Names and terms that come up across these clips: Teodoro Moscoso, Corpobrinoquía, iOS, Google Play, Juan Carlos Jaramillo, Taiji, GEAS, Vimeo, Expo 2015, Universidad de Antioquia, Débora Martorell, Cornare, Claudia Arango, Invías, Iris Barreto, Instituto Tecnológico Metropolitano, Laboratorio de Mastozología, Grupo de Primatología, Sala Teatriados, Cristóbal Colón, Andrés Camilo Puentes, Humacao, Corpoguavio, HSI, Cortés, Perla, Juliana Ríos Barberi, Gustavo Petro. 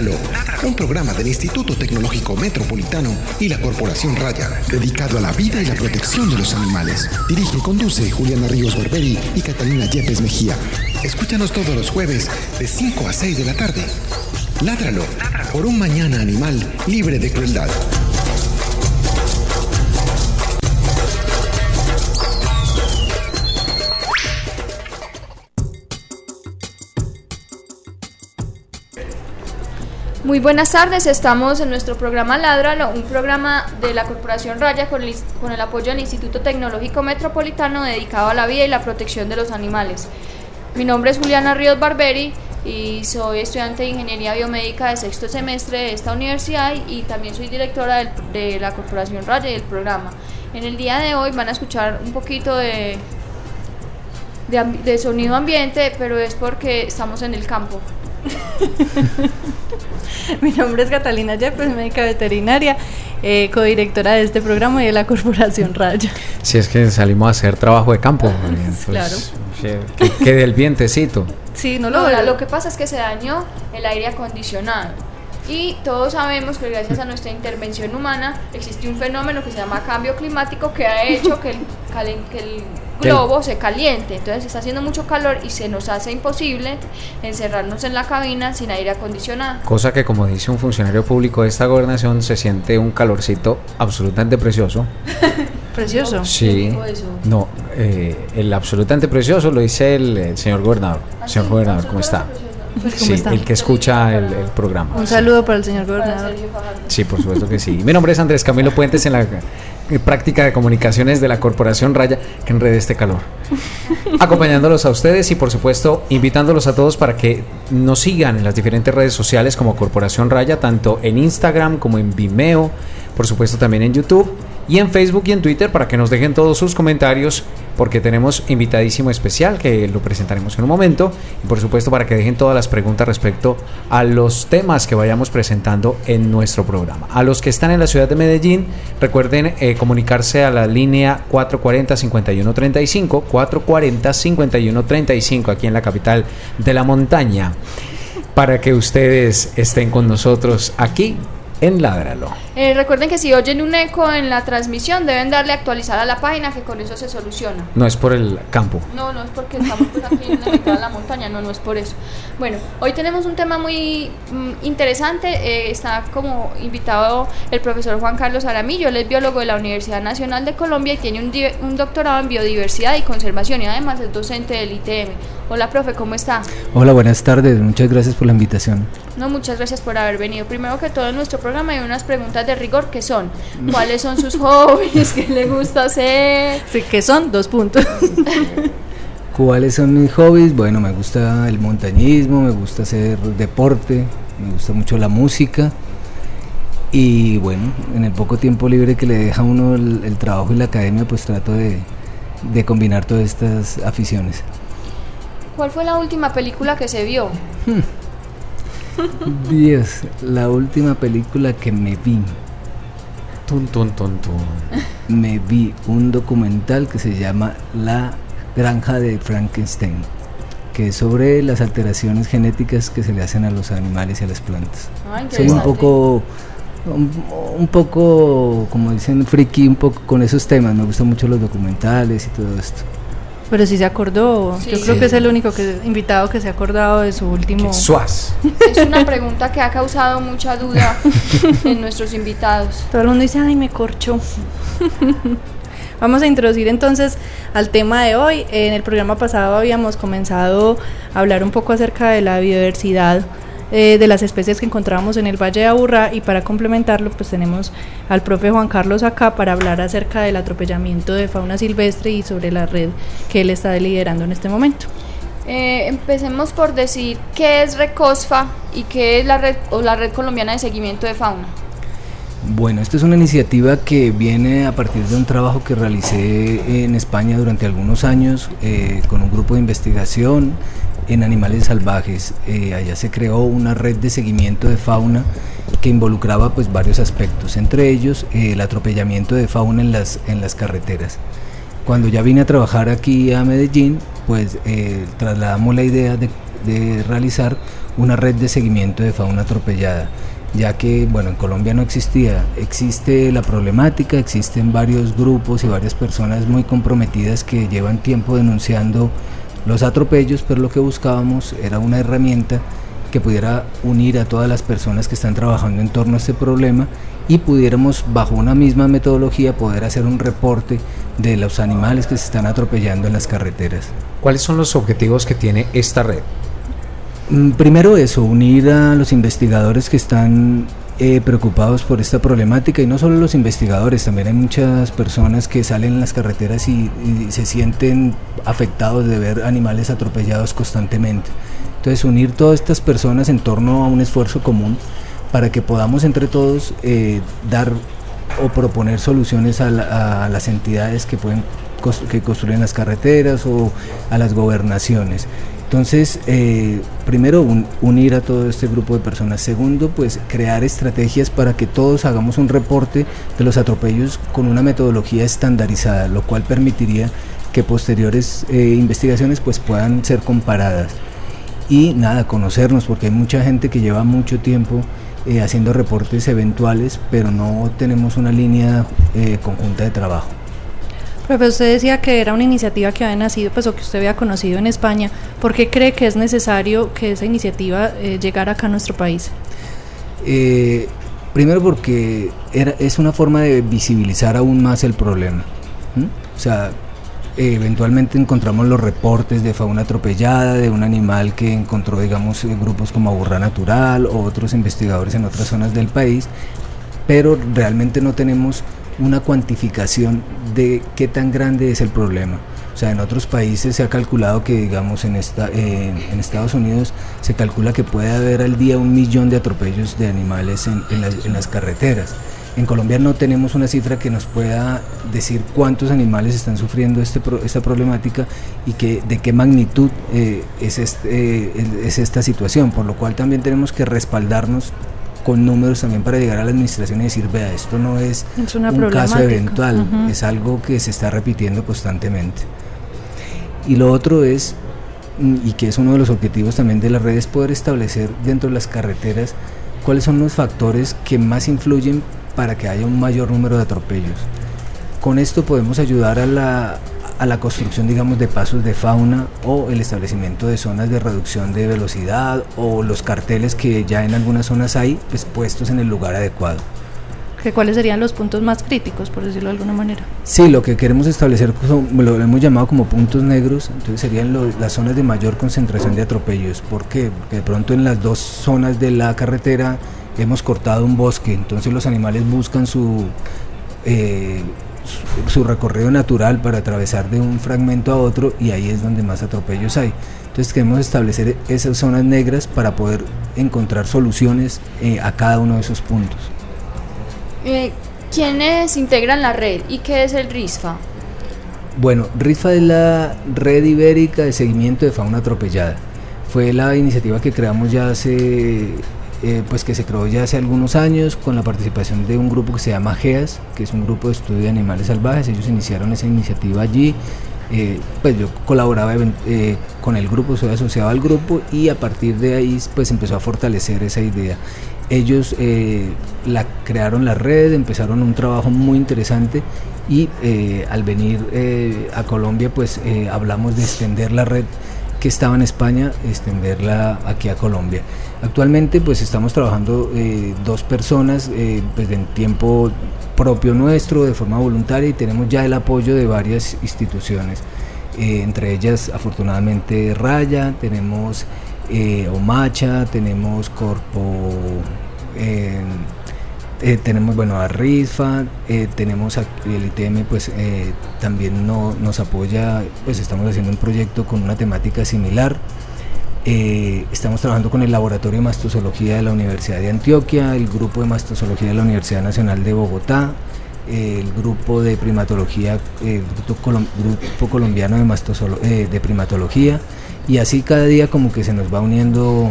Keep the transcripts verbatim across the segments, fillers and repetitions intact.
Ládralo, un programa del Instituto Tecnológico Metropolitano y la Corporación Raya, dedicado a la vida y la protección de los animales. Dirige y conduce Juliana Ríos Barberi y Catalina Yepes Mejía. Escúchanos todos los jueves de cinco a seis de la tarde. Ládralo, por un mañana animal libre de crueldad. Muy buenas tardes, estamos en nuestro programa Ládralo, un programa de la Corporación Raya con el, con el apoyo del Instituto Tecnológico Metropolitano dedicado a la vida y la protección de los animales. Mi nombre es Juliana Ríos Barberi y soy estudiante de Ingeniería Biomédica de sexto semestre de esta universidad y también soy directora del, de la Corporación Raya y del programa. En el día de hoy van a escuchar un poquito de, de, de sonido ambiente, pero es porque estamos en el campo. Mi nombre es Catalina Yepes, médica veterinaria, eh, codirectora de este programa y de la Corporación Raya. Si es que salimos a hacer trabajo de campo, pues, claro. Que quede el vientecito. Sí, no lo no, lo que pasa es que se dañó el aire acondicionado y todos sabemos que gracias a nuestra intervención humana existe un fenómeno que se llama cambio climático que ha hecho que el, calen, que el globo se caliente, entonces está haciendo mucho calor y se nos hace imposible encerrarnos en la cabina sin aire acondicionado. Cosa que, como dice un funcionario público de esta gobernación, se siente un calorcito absolutamente precioso. ¿Precioso? Sí. No, eh, el absolutamente precioso lo dice el, el señor gobernador. ¿Ah, señor sí? gobernador, ¿cómo está? Pues, ¿cómo sí, está? El que escucha el, el programa. Un saludo sí. para el señor gobernador. Sí, por supuesto que sí. Mi nombre es Andrés Camilo Puentes en la práctica de comunicaciones de la Corporación Raya, que enrede este calor, acompañándolos a ustedes y por supuesto invitándolos a todos para que nos sigan en las diferentes redes sociales como Corporación Raya, tanto en Instagram como en Vimeo, por supuesto también en YouTube y en Facebook y en Twitter, para que nos dejen todos sus comentarios, porque tenemos invitadísimo especial que lo presentaremos en un momento, y por supuesto para que dejen todas las preguntas respecto a los temas que vayamos presentando en nuestro programa. A los que están en la ciudad de Medellín, recuerden eh, comunicarse a la línea cuatrocientos cuarenta, cincuenta y uno treinta y cinco, cuatrocientos cuarenta, cincuenta y uno treinta y cinco, aquí en la capital de la montaña, para que ustedes estén con nosotros aquí en Ládralo. Eh, recuerden que si oyen un eco en la transmisión deben darle a actualizar a la página, que con eso se soluciona. No es por el campo. No, no es porque estamos pues aquí en la mitad de la montaña, no, no es por eso. Bueno, hoy tenemos un tema muy mm, interesante, eh, está como invitado el profesor Juan Carlos Jaramillo, él es biólogo de la Universidad Nacional de Colombia y tiene un, di- un doctorado en biodiversidad y conservación y además es docente del I T M. Hola, profe, ¿cómo está? Hola, buenas tardes, muchas gracias por la invitación. No, muchas gracias por haber venido. Primero que todo, en nuestro programa hay unas preguntas de rigor que son, ¿cuáles son sus hobbies? ¿Qué le gusta hacer? Sí, ¿qué son? Dos puntos. ¿Cuáles son mis hobbies? Bueno, me gusta el montañismo, me gusta hacer deporte, me gusta mucho la música. Y bueno, en el poco tiempo libre que le deja uno el, el trabajo y la academia, pues trato de, de combinar todas estas aficiones. ¿Cuál fue la última película que se vio? Dios, la última película que me vi. Tun, tun, tun, tun. Me vi un documental que se llama La Granja de Frankenstein, que es sobre las alteraciones genéticas que se le hacen a los animales y a las plantas. Ay, soy un poco, un, un poco, como dicen, friki, un poco con esos temas. Me gustan mucho los documentales y todo esto. Pero sí se acordó, sí. Yo creo que es el único que, invitado que se ha acordado de su último... ¡Suaz! Es una pregunta que ha causado mucha duda en nuestros invitados. Todo el mundo dice, ¡ay, me corchó! Vamos a introducir entonces al tema de hoy. En el programa pasado habíamos comenzado a hablar un poco acerca de la biodiversidad eh, de las especies que encontrábamos en el Valle de Aburrá, y para complementarlo pues tenemos al profe Juan Carlos acá para hablar acerca del atropellamiento de fauna silvestre y sobre la red que él está liderando en este momento. Eh, empecemos por decir qué es RECOSFA y qué es la red o la Red Colombiana de Seguimiento de Fauna. Bueno, esta es una iniciativa que viene a partir de un trabajo que realicé en España durante algunos años eh, con un grupo de investigación en animales salvajes. Eh, allá se creó una red de seguimiento de fauna que involucraba pues varios aspectos, entre ellos eh, el atropellamiento de fauna en las, en las carreteras. Cuando ya vine a trabajar aquí a Medellín, pues eh, trasladamos la idea de de realizar una red de seguimiento de fauna atropellada, ya que bueno, en Colombia no existía, existe la problemática, existen varios grupos y varias personas muy comprometidas que llevan tiempo denunciando los atropellos, pero lo que buscábamos era una herramienta que pudiera unir a todas las personas que están trabajando en torno a este problema y pudiéramos bajo una misma metodología poder hacer un reporte de los animales que se están atropellando en las carreteras. ¿Cuáles son los objetivos que tiene esta red? Primero eso, unir a los investigadores que están eh, preocupados por esta problemática, y no solo los investigadores, también hay muchas personas que salen en las carreteras y, y se sienten afectados de ver animales atropellados constantemente. Entonces unir todas estas personas en torno a un esfuerzo común para que podamos entre todos eh, dar o proponer soluciones a, la, a las entidades que, pueden, que construyen las carreteras o a las gobernaciones. Entonces, eh, primero, un, unir a todo este grupo de personas. Segundo, pues crear estrategias para que todos hagamos un reporte de los atropellos con una metodología estandarizada, lo cual permitiría que posteriores eh, investigaciones pues, puedan ser comparadas. Y nada, conocernos, porque hay mucha gente que lleva mucho tiempo eh, haciendo reportes eventuales, pero no tenemos una línea eh, conjunta de trabajo. Profe, usted decía que era una iniciativa que había nacido, pues, o que usted había conocido en España. ¿Por qué cree que es necesario que esa iniciativa eh, llegara acá a nuestro país? Eh, primero porque era, es una forma de visibilizar aún más el problema. ¿Mm? O sea, eh, eventualmente encontramos los reportes de fauna atropellada, de un animal que encontró, digamos, grupos como Aburra Natural o otros investigadores en otras zonas del país, pero realmente no tenemos una cuantificación de qué tan grande es el problema. O sea, en otros países se ha calculado que, digamos, en, esta, eh, en Estados Unidos se calcula que puede haber al día un millón de atropellos de animales en, en, las, en las carreteras. En Colombia no tenemos una cifra que nos pueda decir cuántos animales están sufriendo este pro, esta problemática y que, de qué magnitud eh, es, este, eh, es esta situación, por lo cual también tenemos que respaldarnos con números también para llegar a la administración y decir, vea, esto no es, es un caso eventual, uh-huh. Es algo que se está repitiendo constantemente. Y lo otro es, y que es uno de los objetivos también de la red, es poder establecer dentro de las carreteras cuáles son los factores que más influyen para que haya un mayor número de atropellos. Con esto podemos ayudar a la, a la construcción, digamos, de pasos de fauna o el establecimiento de zonas de reducción de velocidad o los carteles que ya en algunas zonas hay, pues, puestos en el lugar adecuado. ¿Cuáles serían los puntos más críticos, por decirlo de alguna manera? Sí, lo que queremos establecer, lo hemos llamado como puntos negros, entonces serían lo, las zonas de mayor concentración de atropellos. ¿Por qué? Porque de pronto en las dos zonas de la carretera hemos cortado un bosque, entonces los animales buscan su... Eh, su recorrido natural para atravesar de un fragmento a otro y ahí es donde más atropellos hay. Entonces queremos establecer esas zonas negras para poder encontrar soluciones eh, a cada uno de esos puntos. Eh, ¿Quiénes integran la red y qué es el RISFA? Bueno, RISFA es la Red Ibérica de Seguimiento de Fauna Atropellada. Fue la iniciativa que creamos ya hace... Eh, pues que se creó ya hace algunos años con la participación de un grupo que se llama GEAS, que es un grupo de estudio de animales salvajes. Ellos iniciaron esa iniciativa allí, eh, pues yo colaboraba eh, con el grupo, soy asociado al grupo y a partir de ahí pues empezó a fortalecer esa idea. Ellos eh, la, crearon la red, empezaron un trabajo muy interesante y eh, al venir eh, a Colombia pues eh, hablamos de extender la red que estaba en España, extenderla aquí a Colombia. Actualmente pues estamos trabajando eh, dos personas eh, pues en tiempo propio nuestro, de forma voluntaria, y tenemos ya el apoyo de varias instituciones, eh, entre ellas afortunadamente Raya, tenemos eh, Omacha, tenemos Corpo, eh, eh, tenemos bueno a RISFA, eh, tenemos a, el I T M pues eh, también no, nos apoya, pues estamos haciendo un proyecto con una temática similar. Eh, estamos trabajando con el Laboratorio de Mastozología de la Universidad de Antioquia, el Grupo de Mastozología de la Universidad Nacional de Bogotá, eh, el Grupo de Primatología, eh, el Grupo, Colom- Grupo Colombiano de, Mastozolo- eh, de Primatología, y así cada día como que se nos va uniendo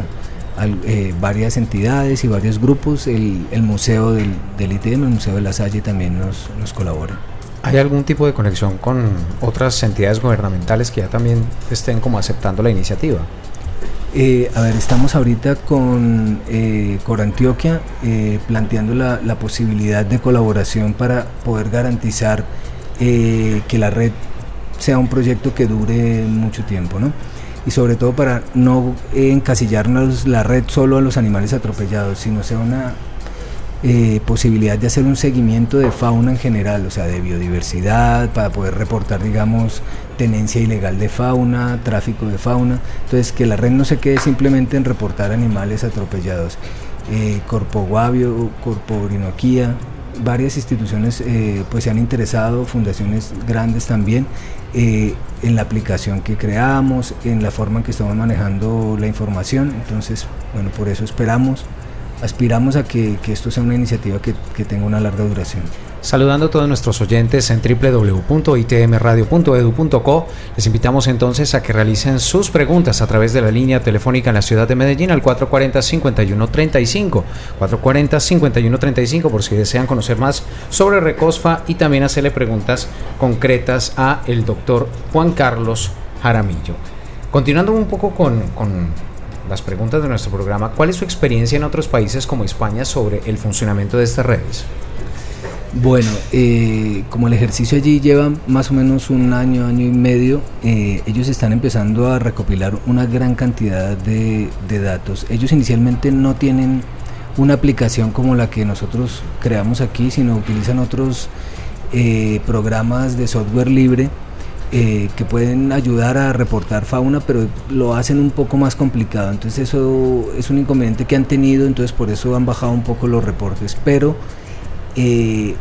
al, eh, varias entidades y varios grupos. El, el Museo del, del I T M, el Museo de la Salle también nos, nos colabora. ¿Hay algún tipo de conexión con otras entidades gubernamentales que ya también estén como aceptando la iniciativa? Eh, a ver, estamos ahorita con eh, Corantioquia eh, planteando la, la posibilidad de colaboración para poder garantizar eh, que la red sea un proyecto que dure mucho tiempo, ¿no? Y sobre todo para no encasillarnos la red solo a los animales atropellados, sino sea una eh, posibilidad de hacer un seguimiento de fauna en general, o sea, de biodiversidad, para poder reportar, digamos, tenencia ilegal de fauna, tráfico de fauna. Entonces, que la red no se quede simplemente en reportar animales atropellados. Eh, Corpoguavio, Corpobrinoquía, varias instituciones eh, pues se han interesado, fundaciones grandes también, Eh, en la aplicación que creamos, en la forma en que estamos manejando la información. Entonces, bueno, por eso esperamos, aspiramos a que, que esto sea una iniciativa que, que tenga una larga duración. Saludando a todos nuestros oyentes en doble u doble u doble u punto i t m radio punto e d u punto c o, les invitamos entonces a que realicen sus preguntas a través de la línea telefónica en la ciudad de Medellín al cuatrocientos cuarenta, cincuenta y uno treinta y cinco, cuatrocientos cuarenta, cincuenta y uno treinta y cinco, por si desean conocer más sobre RECOSFA y también hacerle preguntas concretas a el doctor Juan Carlos Jaramillo. Continuando un poco con, con las preguntas de nuestro programa, ¿cuál es su experiencia en otros países como España sobre el funcionamiento de estas redes? Bueno, eh, como el ejercicio allí lleva más o menos un año, año y medio, eh, ellos están empezando a recopilar una gran cantidad de, de datos. Ellos inicialmente no tienen una aplicación como la que nosotros creamos aquí, sino utilizan otros eh, programas de software libre eh, que pueden ayudar a reportar fauna, pero lo hacen un poco más complicado. Entonces eso es un inconveniente que han tenido, entonces por eso han bajado un poco los reportes, pero Eh,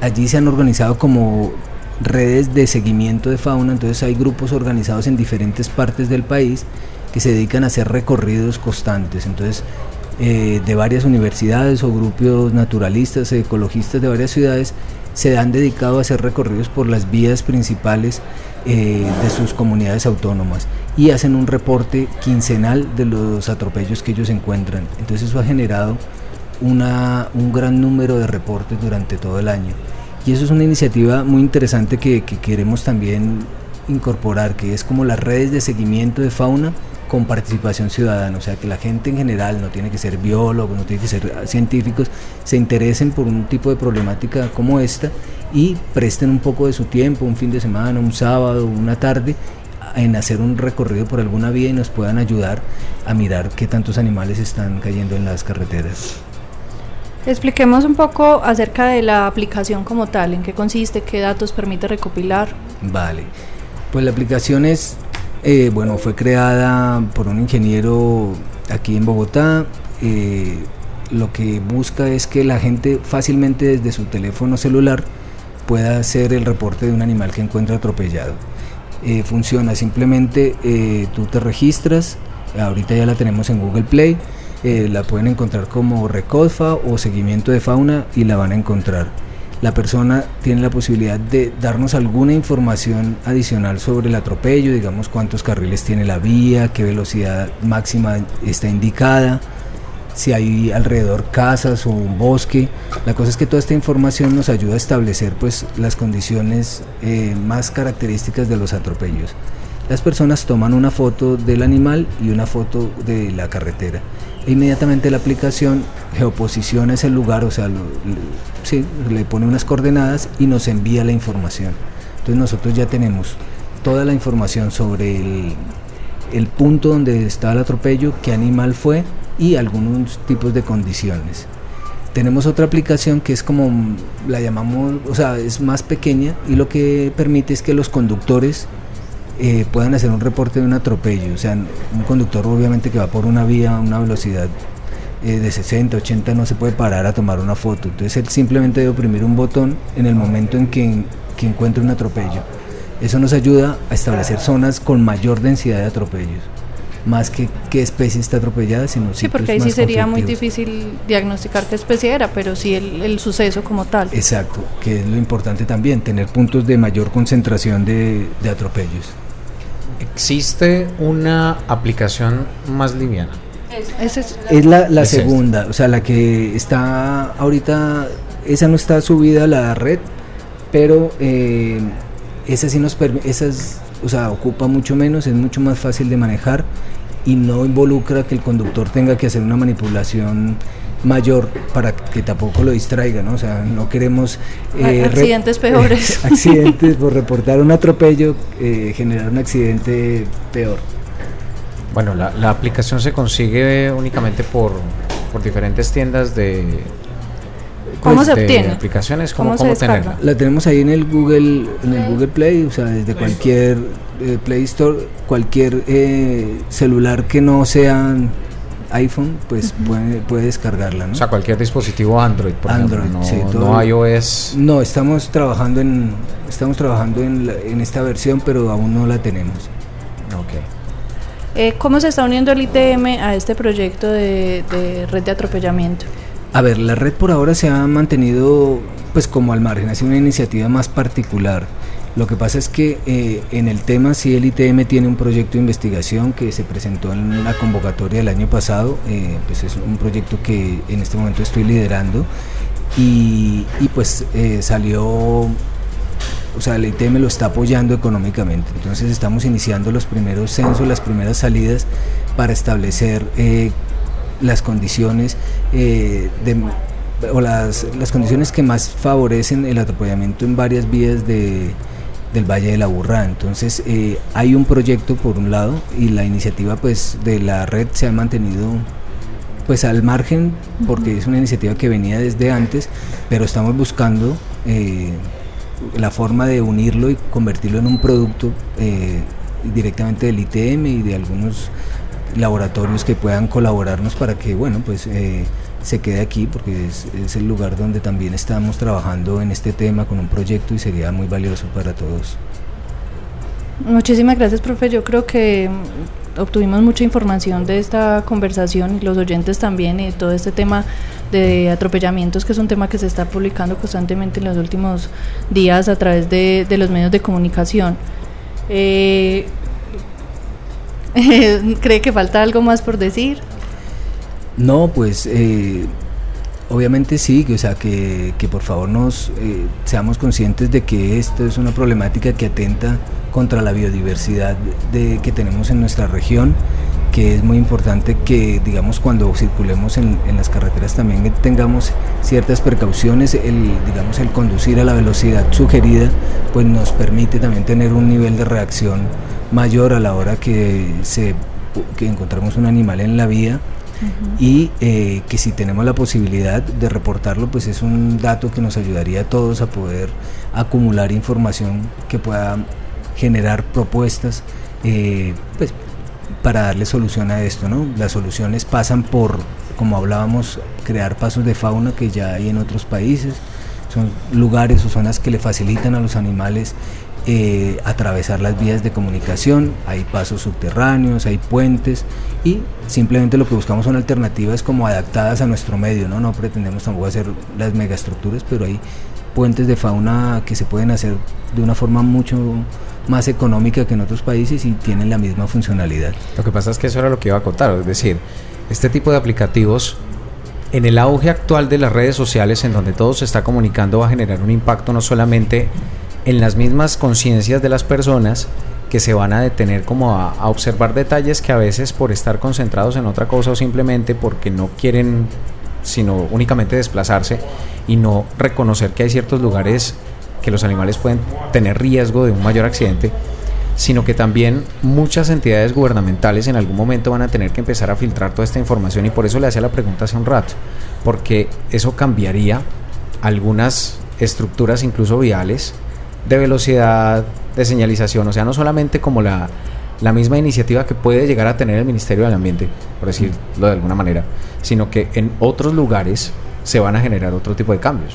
allí se han organizado como redes de seguimiento de fauna. Entonces hay grupos organizados en diferentes partes del país que se dedican a hacer recorridos constantes, entonces eh, de varias universidades o grupos naturalistas, ecologistas de varias ciudades se han dedicado a hacer recorridos por las vías principales eh, de sus comunidades autónomas y hacen un reporte quincenal de los atropellos que ellos encuentran. Entonces eso ha generado Una, un gran número de reportes durante todo el año, y eso es una iniciativa muy interesante que, que queremos también incorporar, que es como las redes de seguimiento de fauna con participación ciudadana, o sea que la gente en general, no tiene que ser biólogo, no tiene que ser científicos, se interesen por un tipo de problemática como esta y presten un poco de su tiempo, un fin de semana, un sábado, una tarde, en hacer un recorrido por alguna vía y nos puedan ayudar a mirar qué tantos animales están cayendo en las carreteras. Expliquemos un poco acerca de la aplicación como tal, en qué consiste, qué datos permite recopilar. Vale, pues la aplicación es, eh, bueno, fue creada por un ingeniero aquí en Bogotá. Eh, lo que busca es que la gente fácilmente desde su teléfono celular pueda hacer el reporte de un animal que encuentra atropellado. Eh, funciona, simplemente eh, tú te registras, ahorita ya la tenemos en Google Play. Eh, la pueden encontrar como RECOSFA o seguimiento de fauna y la van a encontrar. La persona tiene la posibilidad de darnos alguna información adicional sobre el atropello, digamos cuántos carriles tiene la vía, qué velocidad máxima está indicada, si hay alrededor casas o un bosque. La cosa es que toda esta información nos ayuda a establecer pues las condiciones eh, más características de los atropellos. Las personas toman una foto del animal y una foto de la carretera. Inmediatamente la aplicación geoposiciona ese lugar, o sea, lo, lo, sí, le pone unas coordenadas y nos envía la información. Entonces nosotros ya tenemos toda la información sobre el, el punto donde está el atropello, qué animal fue y algunos tipos de condiciones. Tenemos otra aplicación que es como, la llamamos, o sea, es más pequeña y lo que permite es que los conductores Eh, puedan hacer un reporte de un atropello. O sea, un conductor obviamente que va por una vía a una velocidad eh, de sesenta, ochenta no se puede parar a tomar una foto, entonces él simplemente debe oprimir un botón en el momento en que, que encuentre un atropello. Eso nos ayuda a establecer zonas con mayor densidad de atropellos, más que qué especie está atropellada, sino sí, porque ahí sí sería muy difícil diagnosticar qué especie era, pero sí el, el suceso como tal. Exacto, que es lo importante también, tener puntos de mayor concentración de, de atropellos. ¿Existe una aplicación más liviana? Es, es, es la, la es segunda, esta. O sea, la que está ahorita, esa no está subida a la red, pero eh, esa sí nos permite, o sea, ocupa mucho menos, es mucho más fácil de manejar y no involucra que el conductor tenga que hacer una manipulación mayor para que tampoco lo distraiga, ¿no? O sea, no queremos eh, accidentes re- peores, accidentes por reportar un atropello, eh, generar un accidente peor. Bueno, la, la aplicación se consigue únicamente por por diferentes tiendas de ¿Cómo pues se obtiene? Aplicaciones, ¿cómo, ¿Cómo, cómo tenerla? La tenemos ahí en el Google, en el Google Play, o sea, desde cualquier eh, Play Store, cualquier eh, celular que no sea iPhone, pues uh-huh. puede, puede descargarla, ¿no? O sea, cualquier dispositivo Android, por Android, ejemplo, no, sí, todo, no iOS. No, estamos trabajando en estamos trabajando en, la, en esta versión, pero aún no la tenemos. Okay. Eh, ¿Cómo se está uniendo el I T M a este proyecto de, de red de atropellamiento? A ver, la red por ahora se ha mantenido pues como al margen, ha sido una iniciativa más particular. Lo que pasa es que eh, en el tema sí el I T M tiene un proyecto de investigación que se presentó en la convocatoria del año pasado, eh, pues es un proyecto que en este momento estoy liderando y, y pues eh, salió, o sea, el I T M lo está apoyando económicamente, entonces estamos iniciando los primeros censos, las primeras salidas para establecer eh, las condiciones eh, de, o las, las condiciones que más favorecen el atropellamiento en varias vías de, del Valle de Aburrá. Entonces eh, hay un proyecto por un lado y la iniciativa pues de la red se ha mantenido pues al margen porque es una iniciativa que venía desde antes, pero estamos buscando eh, la forma de unirlo y convertirlo en un producto eh, directamente del I T M y de algunos laboratorios que puedan colaborarnos para que, bueno, pues eh, se quede aquí porque es, es el lugar donde también estamos trabajando en este tema con un proyecto y sería muy valioso para todos. Muchísimas gracias, profe. Yo creo que obtuvimos mucha información de esta conversación y los oyentes también y todo este tema de atropellamientos, que es un tema que se está publicando constantemente en los últimos días a través de, de los medios de comunicación. Eh, ¿Cree que falta algo más por decir? No, pues eh, obviamente sí, que, o sea, que, que por favor nos eh, seamos conscientes de que esto es una problemática que atenta contra la biodiversidad de, que tenemos en nuestra región, que es muy importante que, digamos, cuando circulemos en, en las carreteras también tengamos ciertas precauciones. El, digamos, el conducir a la velocidad sugerida pues nos permite también tener un nivel de reacción mayor a la hora que, se, que encontramos un animal en la vía. Uh-huh. Y eh, que si tenemos la posibilidad de reportarlo, pues es un dato que nos ayudaría a todos a poder acumular información que pueda generar propuestas eh, pues, para darle solución a esto, ¿no? Las soluciones pasan por, como hablábamos, crear pasos de fauna que ya hay en otros países, son lugares o zonas que le facilitan a los animales Eh, atravesar las vías de comunicación, hay pasos subterráneos, hay puentes y simplemente lo que buscamos son alternativas como adaptadas a nuestro medio, ¿no? No pretendemos tampoco hacer las megaestructuras, pero hay puentes de fauna que se pueden hacer de una forma mucho más económica que en otros países y tienen la misma funcionalidad. Lo que pasa es que eso era lo que iba a acotar, es decir, este tipo de aplicativos en el auge actual de las redes sociales en donde todo se está comunicando va a generar un impacto no solamente en las mismas conciencias de las personas que se van a detener como a, a observar detalles que a veces por estar concentrados en otra cosa o simplemente porque no quieren sino únicamente desplazarse y no reconocer que hay ciertos lugares que los animales pueden tener riesgo de un mayor accidente, sino que también muchas entidades gubernamentales en algún momento van a tener que empezar a filtrar toda esta información y por eso le hacía la pregunta hace un rato, porque eso cambiaría algunas estructuras incluso viales de velocidad, de señalización, o sea, no solamente como la, la misma iniciativa que puede llegar a tener el Ministerio del Ambiente, por decirlo de alguna manera, sino que en otros lugares se van a generar otro tipo de cambios.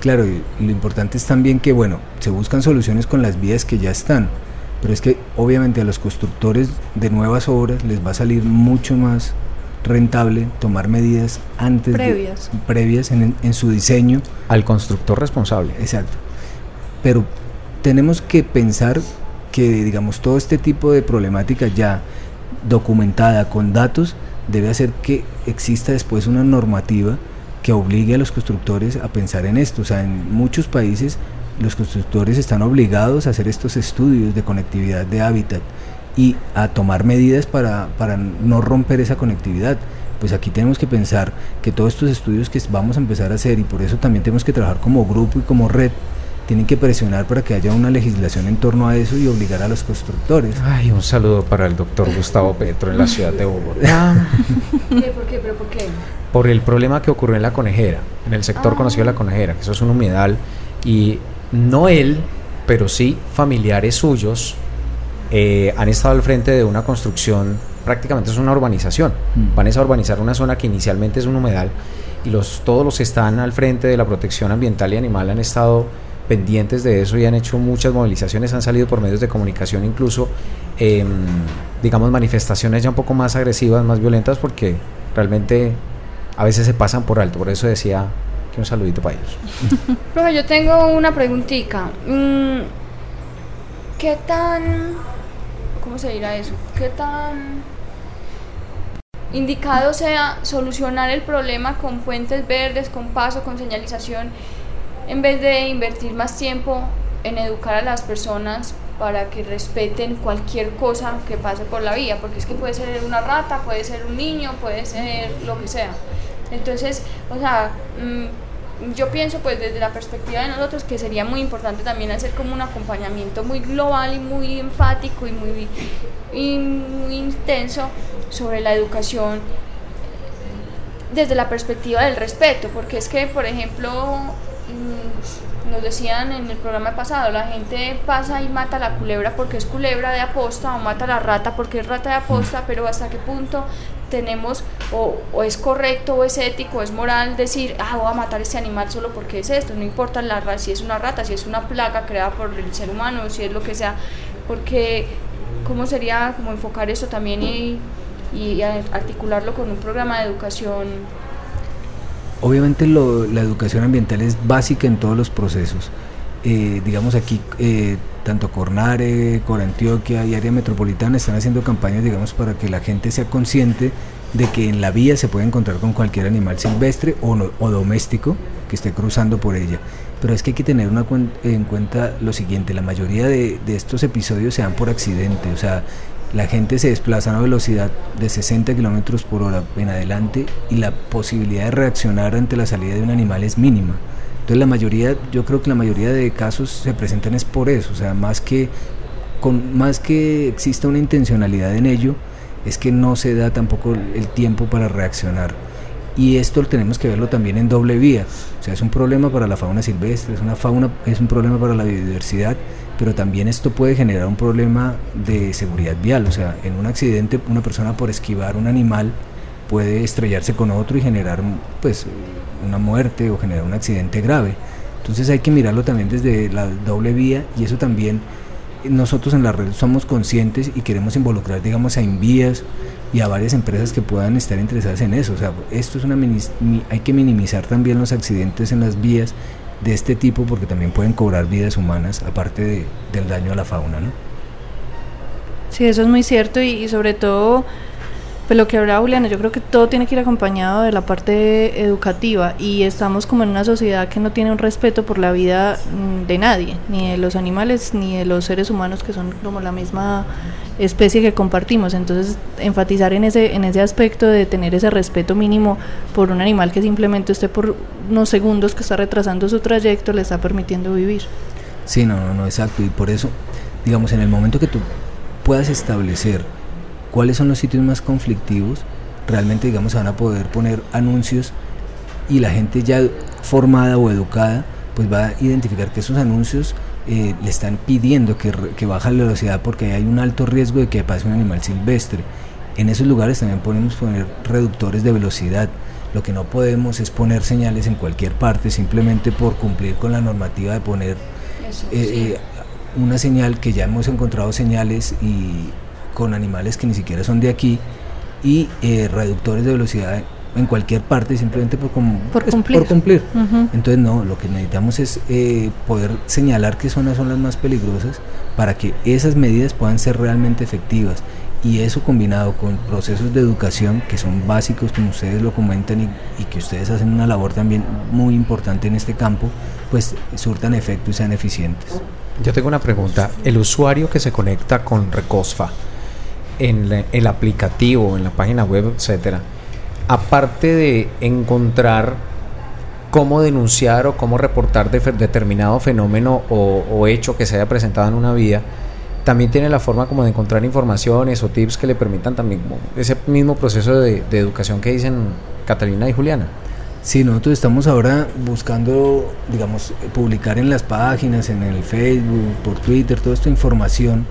Claro, y lo importante es también que, bueno, se buscan soluciones con las vías que ya están, pero es que obviamente a los constructores de nuevas obras les va a salir mucho más rentable tomar medidas antes previas, de, previas en, en su diseño. Al constructor responsable. Exacto. Pero tenemos que pensar que, digamos, todo este tipo de problemática ya documentada con datos debe hacer que exista después una normativa que obligue a los constructores a pensar en esto. O sea, en muchos países los constructores están obligados a hacer estos estudios de conectividad de hábitat y a tomar medidas para, para no romper esa conectividad. Pues aquí tenemos que pensar que todos estos estudios que vamos a empezar a hacer, y por eso también tenemos que trabajar como grupo y como red, tienen que presionar para que haya una legislación en torno a eso y obligar a los constructores. Ay, un saludo para el doctor Gustavo Petro en la ciudad de Bogotá. ¿Qué, por qué, pero por qué? Por el problema que ocurrió en la Conejera, en el sector ah. conocido de la Conejera, que eso es un humedal, y no él, pero sí familiares suyos eh, han estado al frente de una construcción, prácticamente es una urbanización, mm. van a urbanizar una zona que inicialmente es un humedal, y los, todos los que están al frente de la protección ambiental y animal han estado pendientes de eso y han hecho muchas movilizaciones, han salido por medios de comunicación, incluso eh, digamos manifestaciones ya un poco más agresivas, más violentas, porque realmente a veces se pasan por alto. Por eso decía que un saludito para ellos. Profe, yo tengo una preguntita. ¿Qué tan, cómo se dirá eso? ¿Qué tan indicado sea solucionar el problema con puentes verdes, con paso, con señalización, en vez de invertir más tiempo en educar a las personas para que respeten cualquier cosa que pase por la vía? Porque es que puede ser una rata, puede ser un niño, puede ser lo que sea. Entonces, o sea, yo pienso pues desde la perspectiva de nosotros que sería muy importante también hacer como un acompañamiento muy global y muy enfático y muy, y muy intenso sobre la educación desde la perspectiva del respeto. Porque es que, por ejemplo, nos decían en el programa pasado, la gente pasa y mata la culebra porque es culebra de aposta, o mata la rata porque es rata de aposta, pero hasta qué punto tenemos, o, o es correcto, o es ético, o es moral decir, ah, voy a matar este animal solo porque es esto, no importa la ra- si es una rata, si es una plaga creada por el ser humano, si es lo que sea, porque cómo sería como enfocar eso también y, y articularlo con un programa de educación. Obviamente lo, la educación ambiental es básica en todos los procesos. Eh, digamos aquí, eh, tanto Cornare, Corantioquia y área metropolitana están haciendo campañas, digamos, para que la gente sea consciente de que en la vía se puede encontrar con cualquier animal silvestre o, no, o doméstico que esté cruzando por ella. Pero es que hay que tener una cuen- en cuenta lo siguiente, la mayoría de, de estos episodios se dan por accidente, o sea, la gente se desplaza a una velocidad de sesenta kilómetros por hora en adelante y la posibilidad de reaccionar ante la salida de un animal es mínima. Entonces la mayoría, yo creo que la mayoría de casos se presentan es por eso, o sea, más que, con, más que exista una intencionalidad en ello, es que no se da tampoco el tiempo para reaccionar. Y esto tenemos que verlo también en doble vía, o sea, es un problema para la fauna silvestre, es una fauna, es un problema para la biodiversidad, pero también esto puede generar un problema de seguridad vial, o sea, en un accidente una persona por esquivar un animal puede estrellarse con otro y generar pues una muerte o generar un accidente grave. Entonces hay que mirarlo también desde la doble vía, y eso también nosotros en la red somos conscientes y queremos involucrar, digamos, a Invías y a varias empresas que puedan estar interesadas en eso. O sea, esto es una minis- hay que minimizar también los accidentes en las vías de este tipo, porque también pueden cobrar vidas humanas aparte de, del daño a la fauna, ¿no? Sí, eso es muy cierto, y, y sobre todo pues lo que hablaba Juliana, yo creo que todo tiene que ir acompañado de la parte educativa, y estamos como en una sociedad que no tiene un respeto por la vida de nadie, ni de los animales ni de los seres humanos, que son como la misma especie que compartimos. Entonces enfatizar en ese, en ese aspecto de tener ese respeto mínimo por un animal que simplemente usted por unos segundos que está retrasando su trayecto le está permitiendo vivir. Sí, no, no, no, exacto, y por eso, digamos, en el momento que tú puedas establecer cuáles son los sitios más conflictivos, realmente, digamos, van a poder poner anuncios, y la gente ya formada o educada pues va a identificar que esos anuncios eh, le están pidiendo que, que baje la velocidad porque hay un alto riesgo de que pase un animal silvestre. En esos lugares también podemos poner reductores de velocidad. Lo que no podemos es poner señales en cualquier parte simplemente por cumplir con la normativa de poner Eso, eh, sí. eh, una señal, que ya hemos encontrado señales y con animales que ni siquiera son de aquí, y eh, reductores de velocidad en cualquier parte simplemente por, com- por cumplir, por cumplir. Uh-huh. Entonces no, lo que necesitamos es eh, poder señalar qué zonas son las más peligrosas para que esas medidas puedan ser realmente efectivas, y eso combinado con procesos de educación que son básicos, como ustedes lo comentan, y, y que ustedes hacen una labor también muy importante en este campo, pues surtan efecto y sean eficientes. Yo tengo una pregunta, el usuario que se conecta con RECOSFA, en la, el aplicativo, en la página web, etcétera, aparte de encontrar cómo denunciar o cómo reportar de, determinado fenómeno o, o hecho que se haya presentado en una vía, también tiene la forma como de encontrar informaciones o tips que le permitan también ese mismo proceso de, de educación que dicen Catalina y Juliana. Sí, nosotros estamos ahora buscando, digamos, publicar en las páginas, en el Facebook, por Twitter, toda esta información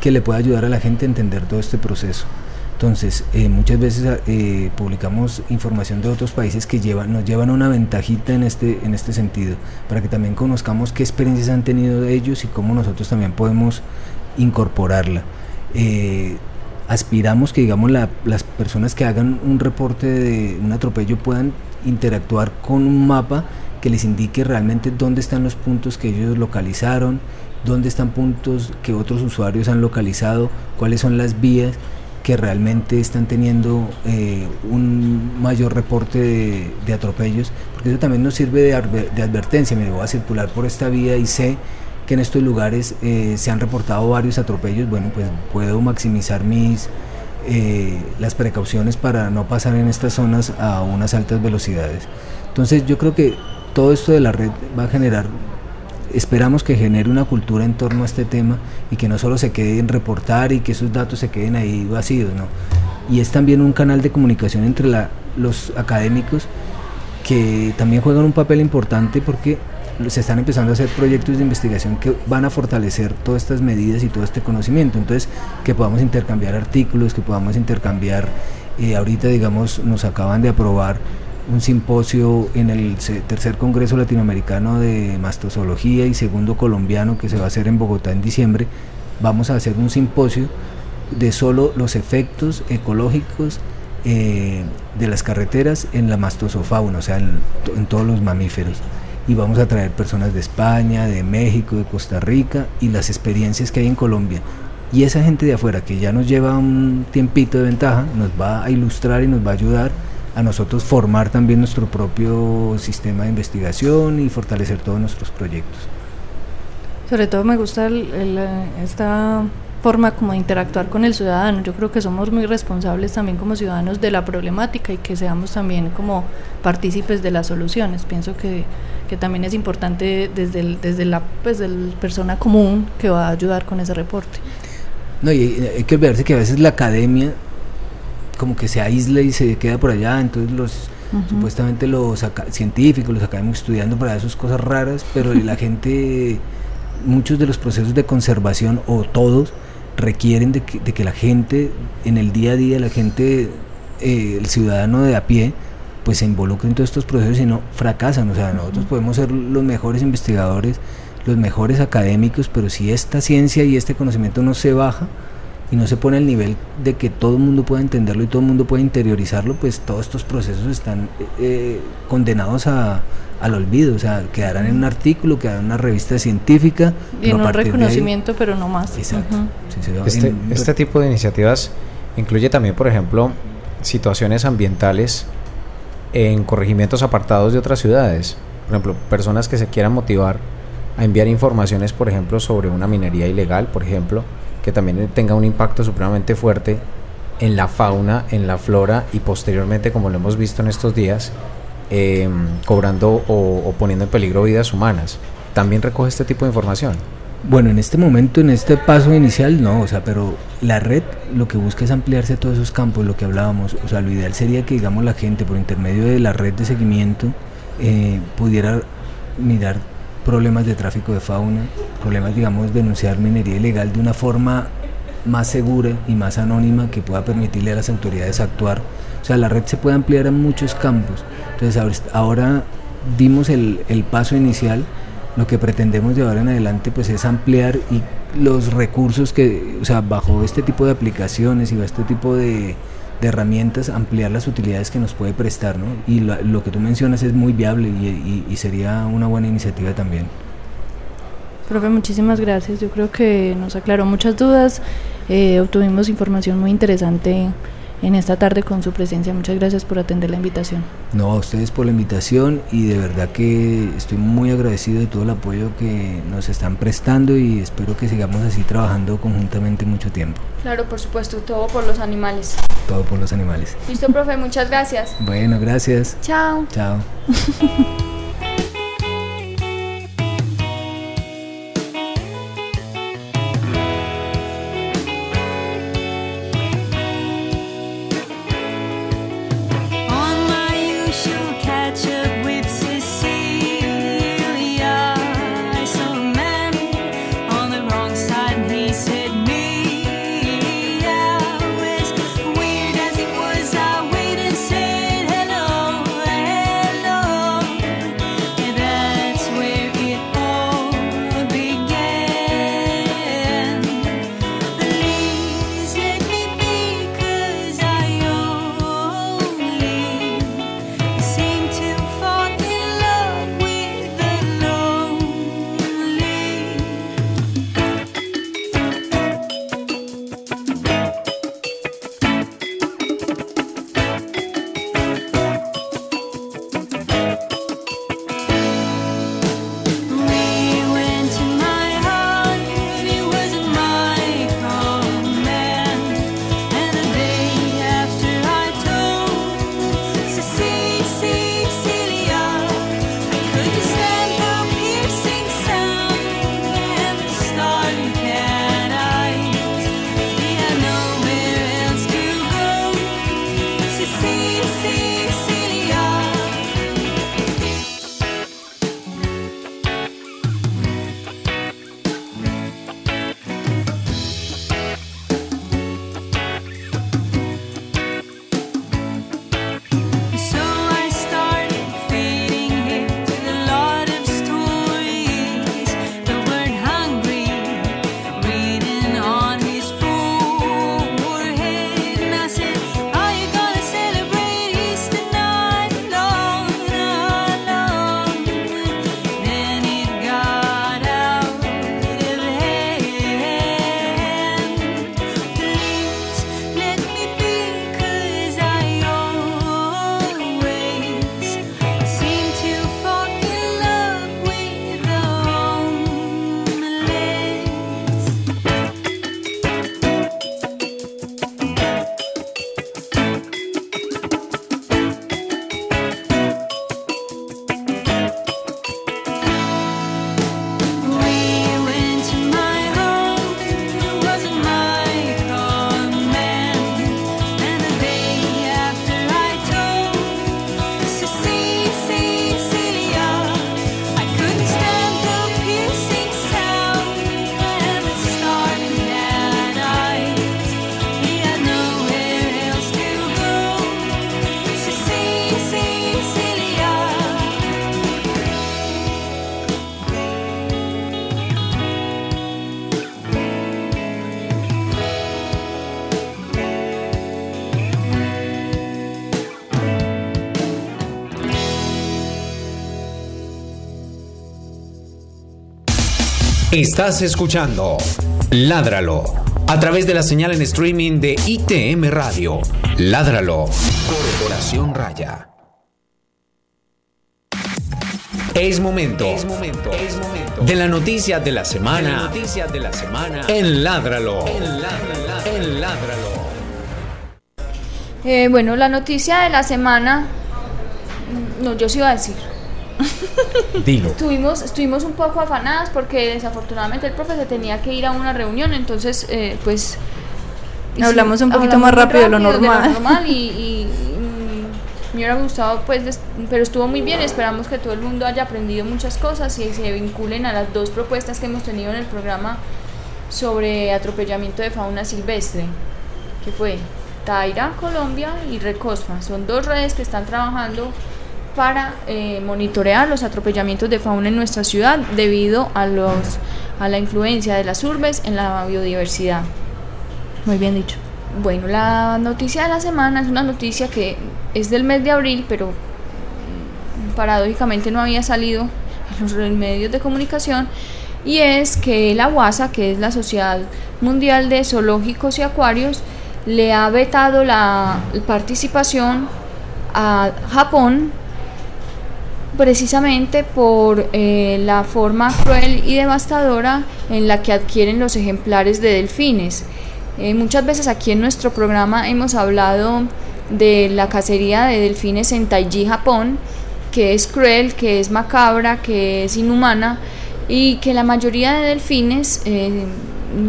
que le pueda ayudar a la gente a entender todo este proceso. Entonces, eh, muchas veces eh, publicamos información de otros países que llevan, nos llevan una ventajita en este, en este sentido, para que también conozcamos qué experiencias han tenido ellos y cómo nosotros también podemos incorporarla. Eh, aspiramos que, digamos, la, las personas que hagan un reporte de un atropello puedan interactuar con un mapa que les indique realmente dónde están los puntos que ellos localizaron, dónde están puntos que otros usuarios han localizado, cuáles son las vías que realmente están teniendo eh, un mayor reporte de, de atropellos, porque eso también nos sirve de, adver, de advertencia. Me voy a circular por esta vía y sé que en estos lugares eh, se han reportado varios atropellos. Bueno, pues puedo maximizar mis eh, las precauciones para no pasar en estas zonas a unas altas velocidades. Entonces yo creo que todo esto de la red va a generar, esperamos que genere una cultura en torno a este tema y que no solo se quede en reportar y que esos datos se queden ahí vacíos, ¿no? Y es también un canal de comunicación entre la, los académicos, que también juegan un papel importante porque se están empezando a hacer proyectos de investigación que van a fortalecer todas estas medidas y todo este conocimiento. Entonces, que podamos intercambiar artículos, que podamos intercambiar, eh, ahorita, digamos, nos acaban de aprobar un simposio en el tercer Congreso Latinoamericano de Mastozología y segundo colombiano que se va a hacer en Bogotá en diciembre. Vamos a hacer un simposio de solo los efectos ecológicos eh, de las carreteras en la mastozofauna, o sea, en, en todos los mamíferos. Y vamos a traer personas de España, de México, de Costa Rica y las experiencias que hay en Colombia. Y esa gente de afuera que ya nos lleva un tiempito de ventaja nos va a ilustrar y nos va a ayudar a nosotros formar también nuestro propio sistema de investigación y fortalecer todos nuestros proyectos. Sobre todo me gusta el, el, esta forma como de interactuar con el ciudadano. Yo creo que somos muy responsables también como ciudadanos de la problemática y que seamos también como partícipes de las soluciones. Pienso que, que también es importante desde, el, desde la pues, del persona común que va a ayudar con ese reporte. No, y hay que olvidarse que a veces la academia como que se aísla y se queda por allá, entonces los uh-huh. supuestamente los aca- científicos, los académicos estudiando para esas cosas raras, pero la gente, muchos de los procesos de conservación o todos requieren de que, de que la gente en el día a día, la gente, eh, el ciudadano de a pie, pues se involucre en todos estos procesos y no fracasan. O sea, nosotros uh-huh. podemos ser los mejores investigadores, los mejores académicos, pero si esta ciencia y este conocimiento no se baja y no se pone al nivel de que todo el mundo pueda entenderlo y todo el mundo pueda interiorizarlo, pues todos estos procesos están eh, condenados a, al olvido. O sea, quedarán en un artículo, quedarán en una revista científica y en un reconocimiento, pero no más. Exacto. Uh-huh. Sí, este, en, este tipo de iniciativas incluye también, por ejemplo, situaciones ambientales en corregimientos apartados de otras ciudades. Por ejemplo, personas que se quieran motivar a enviar informaciones, por ejemplo, sobre una minería ilegal, por ejemplo, que también tenga un impacto supremamente fuerte en la fauna, en la flora y posteriormente, como lo hemos visto en estos días, eh, cobrando o, o poniendo en peligro vidas humanas. ¿También recoge este tipo de información? Bueno, en este momento, en este paso inicial, no, o sea, pero la red lo que busca es ampliarse a todos esos campos, lo que hablábamos. O sea, lo ideal sería que, digamos, la gente por intermedio de la red de seguimiento eh, pudiera mirar problemas de tráfico de fauna, problemas, digamos, denunciar minería ilegal de una forma más segura y más anónima que pueda permitirle a las autoridades actuar. O sea, la red se puede ampliar a muchos campos. Entonces, ahora dimos el, el paso inicial. Lo que pretendemos de ahora en adelante, pues, es ampliar y los recursos que, o sea, bajo este tipo de aplicaciones y bajo este tipo de, de herramientas, ampliar las utilidades que nos puede prestar, ¿no? Y lo, lo que tú mencionas es muy viable y, y, y sería una buena iniciativa también. Profe, muchísimas gracias. Yo creo que nos aclaró muchas dudas, eh, obtuvimos información muy interesante en esta tarde con su presencia. Muchas gracias por atender la invitación. No, a ustedes por la invitación, y de verdad que estoy muy agradecido de todo el apoyo que nos están prestando y espero que sigamos así trabajando conjuntamente mucho tiempo. Claro, por supuesto, todo por los animales. Todo por los animales. Listo, profe, muchas gracias. Bueno, gracias. Chao. Chao. Estás escuchando Ládralo a través de la señal en streaming de I T M Radio. Ládralo, Corporación Raya. Es momento, es momento, es momento de la noticia de la semana. De la noticia de la semana. En Ládralo. En Ládralo. En Ládralo. Eh, bueno, la noticia de la semana. No, yo sí iba a decir. Dilo. Estuvimos, estuvimos un poco afanadas porque desafortunadamente el profe se tenía que ir a una reunión, entonces eh, pues hablamos un poquito hablamos más rápido, rápido de lo normal, de lo normal y, y, y me hubiera gustado pues des, pero estuvo muy bien. Esperamos que todo el mundo haya aprendido muchas cosas y se vinculen a las dos propuestas que hemos tenido en el programa sobre atropellamiento de fauna silvestre, que fue Taira, Colombia, y RECOSFA. Son dos redes que están trabajando para eh, monitorear los atropellamientos de fauna en nuestra ciudad debido a los a la influencia de las urbes en la biodiversidad. Muy bien dicho. Bueno, la noticia de la semana es una noticia que es del mes de abril, pero paradójicamente no había salido en los medios de comunicación, y es que la WAZA, que es la Sociedad Mundial de Zoológicos y Acuarios, le ha vetado la participación a Japón precisamente por eh, la forma cruel y devastadora en la que adquieren los ejemplares de delfines. Eh, muchas veces aquí en nuestro programa hemos hablado de la cacería de delfines en Taiji, Japón, que es cruel, que es macabra, que es inhumana, y que la mayoría de delfines, eh,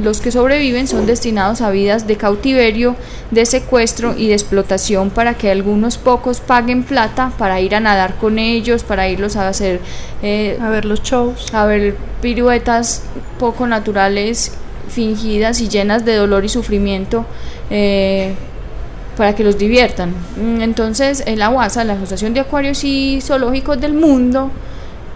los que sobreviven, son destinados a vidas de cautiverio, de secuestro y de explotación para que algunos pocos paguen plata para ir a nadar con ellos, para irlos a hacer eh, a ver los shows, a ver piruetas poco naturales, fingidas y llenas de dolor y sufrimiento, eh, para que los diviertan. Entonces la WAZA, la Asociación de Acuarios y Zoológicos del Mundo,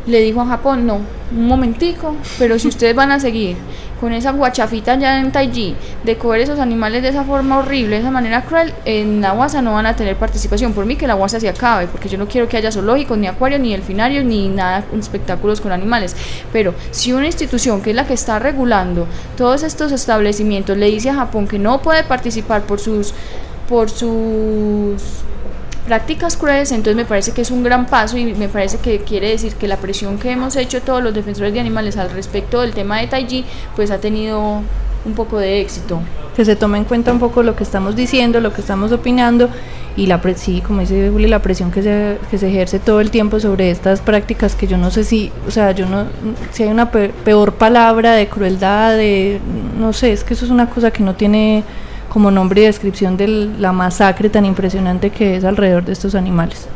le dijo a Japón: no, un momentico, pero si ustedes van a seguir con esa guachafita ya en Taiji, de coger esos animales de esa forma horrible, de esa manera cruel, en la WAZA no van a tener participación. Por mí que la WAZA se acabe, porque yo no quiero que haya zoológicos, ni acuarios, ni delfinarios, ni nada, espectáculos con animales. Pero si una institución que es la que está regulando todos estos establecimientos le dice a Japón que no puede participar por sus, por sus prácticas crueles, entonces me parece que es un gran paso, y me parece que quiere decir que la presión que hemos hecho todos los defensores de animales al respecto del tema de Taiji pues ha tenido un poco de éxito. Que se tome en cuenta un poco lo que estamos diciendo, lo que estamos opinando, y la pre- sí, como dice Juli, la presión que se, que se ejerce todo el tiempo sobre estas prácticas, que yo no sé si, o sea, yo no, si hay una peor palabra de crueldad, de, no sé, es que eso es una cosa que no tiene como nombre y descripción de la masacre tan impresionante que es alrededor de estos animales.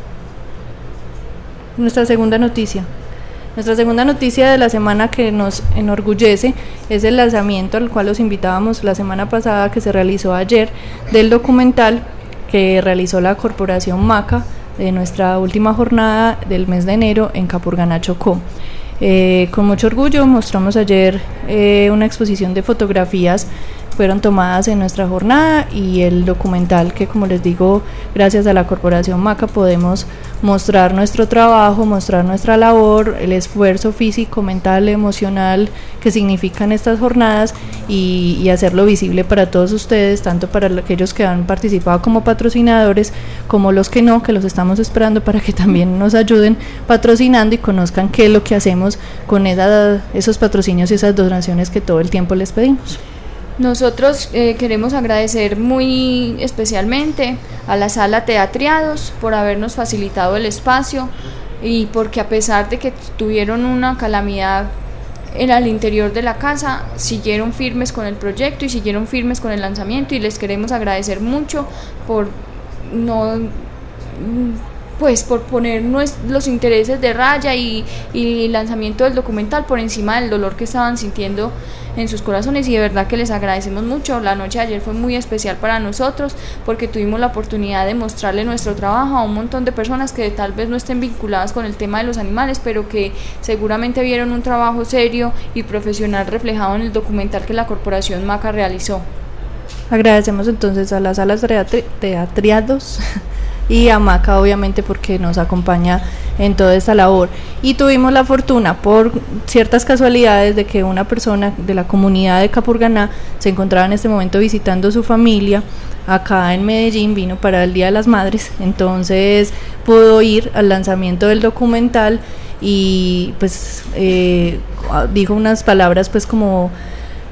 Nuestra segunda noticia. Nuestra segunda noticia de la semana que nos enorgullece es el lanzamiento al cual los invitábamos la semana pasada, que se realizó ayer, del documental que realizó la Corporación Maca de nuestra última jornada del mes de enero en Capurganá, Chocó. Eh, con mucho orgullo mostramos ayer eh, una exposición de fotografías fueron tomadas en nuestra jornada, y el documental que, como les digo, gracias a la Corporación Maca podemos mostrar nuestro trabajo, mostrar nuestra labor, el esfuerzo físico, mental, emocional que significan estas jornadas, y, y hacerlo visible para todos ustedes, tanto para aquellos que han participado como patrocinadores como los que no, que los estamos esperando para que también nos ayuden patrocinando y conozcan qué es lo que hacemos con esa, esos patrocinios y esas donaciones que todo el tiempo les pedimos. Nosotros eh, queremos agradecer muy especialmente a la Sala Teatriados por habernos facilitado el espacio, y porque a pesar de que tuvieron una calamidad en el interior de la casa, siguieron firmes con el proyecto y siguieron firmes con el lanzamiento, y les queremos agradecer mucho por no... pues por poner los intereses de Raya y, y el lanzamiento del documental por encima del dolor que estaban sintiendo en sus corazones, y de verdad que les agradecemos mucho. La noche de ayer fue muy especial para nosotros porque tuvimos la oportunidad de mostrarle nuestro trabajo a un montón de personas que tal vez no estén vinculadas con el tema de los animales, pero que seguramente vieron un trabajo serio y profesional reflejado en el documental que la Corporación Maca realizó. Agradecemos entonces a las Salas teatri- Teatriados y a Maca, obviamente, porque nos acompaña en toda esta labor. Y tuvimos la fortuna, por ciertas casualidades, de que una persona de la comunidad de Capurganá se encontraba en este momento visitando su familia acá en Medellín, vino para el Día de las Madres, entonces pudo ir al lanzamiento del documental y pues eh, dijo unas palabras pues como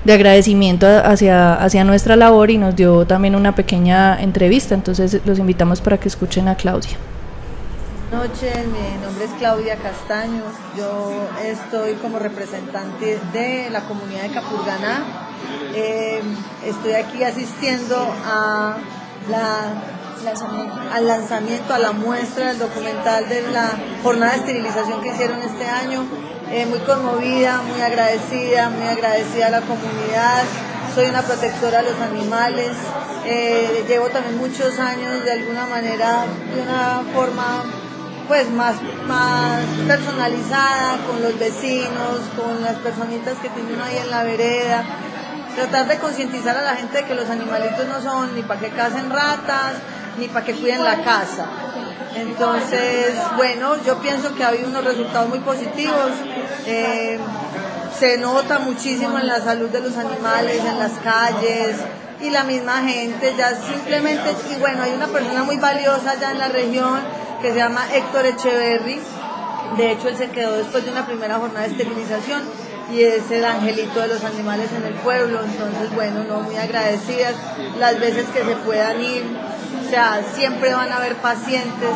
de agradecimiento hacia, hacia nuestra labor, y nos dio también una pequeña entrevista. Entonces los invitamos para que escuchen a Claudia. Buenas noches, mi nombre es Claudia Castaño, yo estoy como representante de la comunidad de Capurganá, eh, estoy aquí asistiendo a la, lanzamiento. al lanzamiento, a la muestra del documental de la jornada de esterilización que hicieron este año. Eh, muy conmovida, muy agradecida, muy agradecida a la comunidad. Soy una protectora de los animales, eh, llevo también muchos años de alguna manera, de una forma pues más, más personalizada, con los vecinos, con las personitas que tienen ahí en la vereda. Tratar de concientizar a la gente de que los animalitos no son ni para que cacen ratas, ni para que cuiden la casa. Entonces, bueno, yo pienso que ha habido unos resultados muy positivos, eh, se nota muchísimo en la salud de los animales, en las calles, y la misma gente, ya simplemente, y bueno, hay una persona muy valiosa allá en la región que se llama Héctor Echeverri, de hecho él se quedó después de una primera jornada de esterilización y es el angelito de los animales en el pueblo, entonces bueno, no, muy agradecidas las veces que se puedan ir, o sea, siempre van a haber pacientes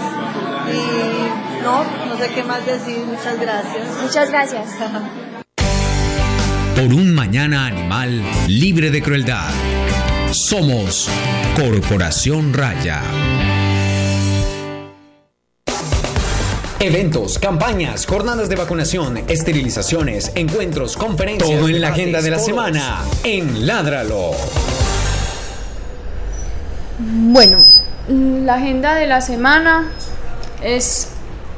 y no, no sé qué más decir, muchas gracias. Muchas gracias. Por un mañana animal libre de crueldad. Somos Corporación Raya. Eventos, campañas, jornadas de vacunación, esterilizaciones, encuentros, conferencias. Todo en la agenda de la semana en Ládralo. Bueno, la agenda de la semana es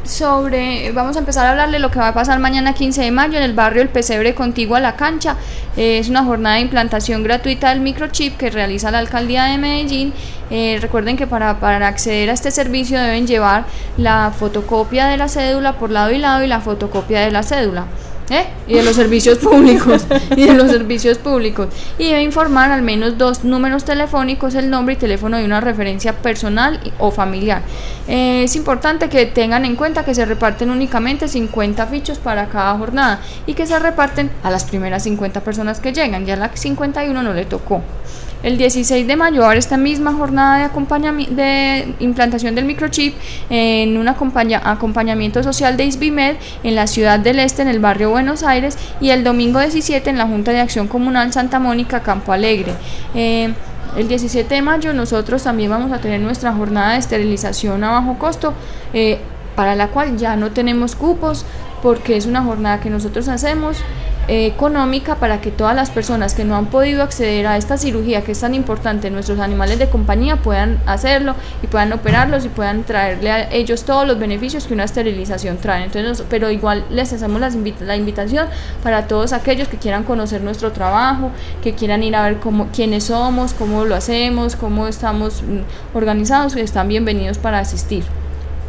sobre, vamos a empezar a hablarle lo que va a pasar mañana quince de mayo en el barrio El Pesebre contiguo a la cancha. Eh, es una jornada de implantación gratuita del microchip que realiza la alcaldía de Medellín. Eh, recuerden que para, para acceder a este servicio deben llevar la fotocopia de la cédula por lado y lado y la fotocopia de la cédula. ¿Eh? Y de los servicios públicos y de los servicios públicos y debe informar al menos dos números telefónicos, el nombre y teléfono de una referencia personal y, o familiar. Eh, es importante que tengan en cuenta que se reparten únicamente cincuenta fichos para cada jornada y que se reparten a las primeras cincuenta personas que llegan, ya a las cincuenta y uno no le tocó. El dieciséis de mayo ahora esta misma jornada de, acompañami- de implantación del microchip en un acompaña- acompañamiento social de Isbimed en la ciudad del Este, en el barrio Buenos Aires, y el domingo diecisiete en la Junta de Acción Comunal Santa Mónica, Campo Alegre. Eh, el diecisiete de mayo nosotros también vamos a tener nuestra jornada de esterilización a bajo costo, eh, para la cual ya no tenemos cupos porque es una jornada que nosotros hacemos económica para que todas las personas que no han podido acceder a esta cirugía que es tan importante en nuestros animales de compañía puedan hacerlo y puedan operarlos y puedan traerle a ellos todos los beneficios que una esterilización trae. Entonces, pero igual les hacemos las invita- la invitación para todos aquellos que quieran conocer nuestro trabajo, que quieran ir a ver cómo, quiénes somos, cómo lo hacemos, cómo estamos organizados, que están bienvenidos para asistir.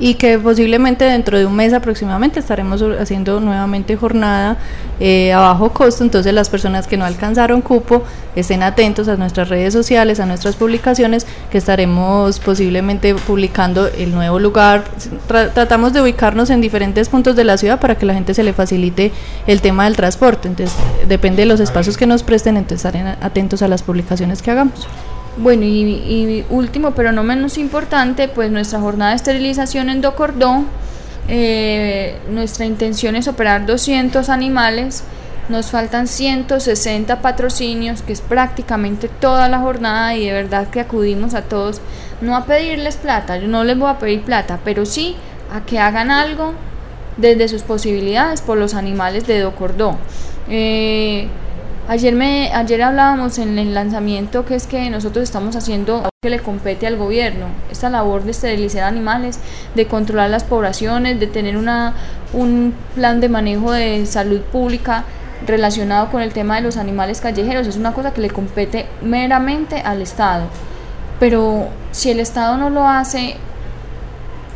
Y que posiblemente dentro de un mes aproximadamente estaremos haciendo nuevamente jornada eh, a bajo costo, entonces las personas que no alcanzaron cupo estén atentos a nuestras redes sociales, a nuestras publicaciones, que estaremos posiblemente publicando el nuevo lugar. Tra- tratamos de ubicarnos en diferentes puntos de la ciudad para que la gente se le facilite el tema del transporte, entonces depende de los espacios que nos presten, entonces estarán atentos a las publicaciones que hagamos. Bueno, y, y último, pero no menos importante, pues nuestra jornada de esterilización en Do Cordó. Eh, nuestra intención es operar doscientos animales, nos faltan ciento sesenta patrocinios, que es prácticamente toda la jornada, y de verdad que acudimos a todos, no a pedirles plata, yo no les voy a pedir plata, pero sí a que hagan algo desde sus posibilidades por los animales de Do Cordó. Eh, Ayer me ayer hablábamos en el lanzamiento que es que nosotros estamos haciendo que le compete al gobierno, esta labor de esterilizar animales, de controlar las poblaciones, de tener una un plan de manejo de salud pública relacionado con el tema de los animales callejeros, es una cosa que le compete meramente al Estado. Pero si el Estado no lo hace,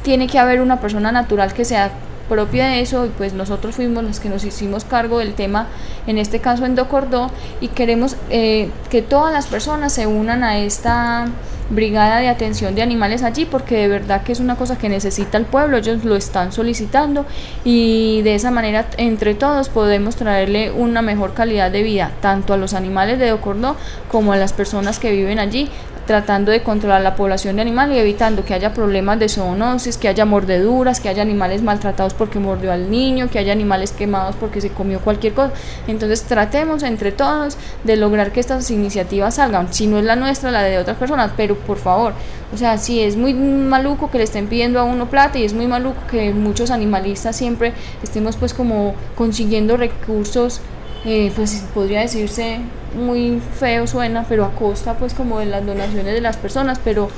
tiene que haber una persona natural que sea propia de eso, y pues nosotros fuimos los que nos hicimos cargo del tema, en este caso en Do Cordó, y queremos eh, que todas las personas se unan a esta brigada de atención de animales allí, porque de verdad que es una cosa que necesita el pueblo, ellos lo están solicitando, y de esa manera entre todos podemos traerle una mejor calidad de vida tanto a los animales de Do Cordó como a las personas que viven allí, tratando de controlar la población de animales y evitando que haya problemas de zoonosis, que haya mordeduras, que haya animales maltratados porque mordió al niño, que haya animales quemados porque se comió cualquier cosa. Entonces tratemos entre todos de lograr que estas iniciativas salgan, si no es la nuestra, la de otras personas, pero por favor, o sea, sí es muy maluco que le estén pidiendo a uno plata y es muy maluco que muchos animalistas siempre estemos pues como consiguiendo recursos, eh, pues podría decirse muy feo suena, pero a costa pues como de las donaciones de las personas, pero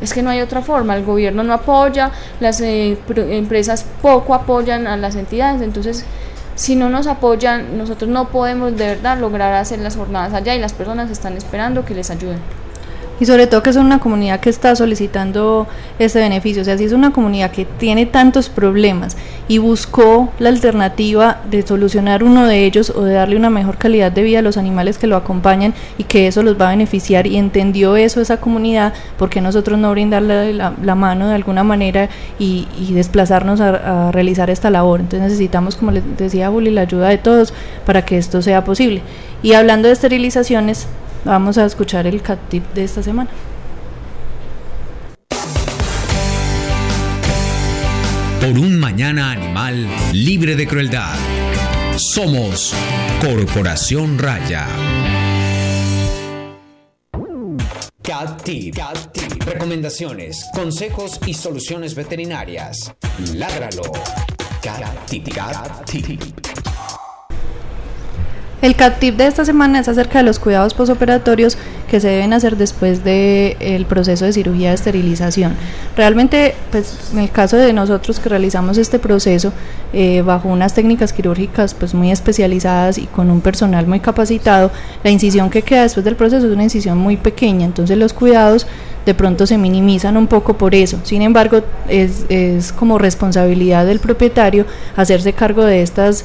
es que no hay otra forma, el gobierno no apoya, las eh, pr- empresas poco apoyan a las entidades, entonces si no nos apoyan, nosotros no podemos de verdad lograr hacer las jornadas allá, y las personas están esperando que les ayuden. y sobre todo que son una comunidad que está solicitando este beneficio. O sea, si es una comunidad que tiene tantos problemas y buscó la alternativa de solucionar uno de ellos o de darle una mejor calidad de vida a los animales que lo acompañan y que eso los va a beneficiar, y entendió eso esa comunidad, ¿por qué nosotros no brindarle la, la mano de alguna manera y, y desplazarnos a, a realizar esta labor? Entonces necesitamos, como les decía Juli, la ayuda de todos para que esto sea posible. Y hablando de esterilizaciones, vamos a escuchar el cat tip de esta semana. Por un mañana animal libre de crueldad. Somos Corporación Raya. Cat tip. Cat tip. Recomendaciones, consejos y soluciones veterinarias. Ládralo. Cat tip. Cat tip. El cat tip de esta semana es acerca de los cuidados posoperatorios que se deben hacer después del proceso de cirugía de esterilización. Realmente, pues, en el caso de nosotros que realizamos este proceso eh, bajo unas técnicas quirúrgicas pues muy especializadas y con un personal muy capacitado, la incisión que queda después del proceso es una incisión muy pequeña, entonces los cuidados de pronto se minimizan un poco por eso. Sin embargo, es, es como responsabilidad del propietario hacerse cargo de estas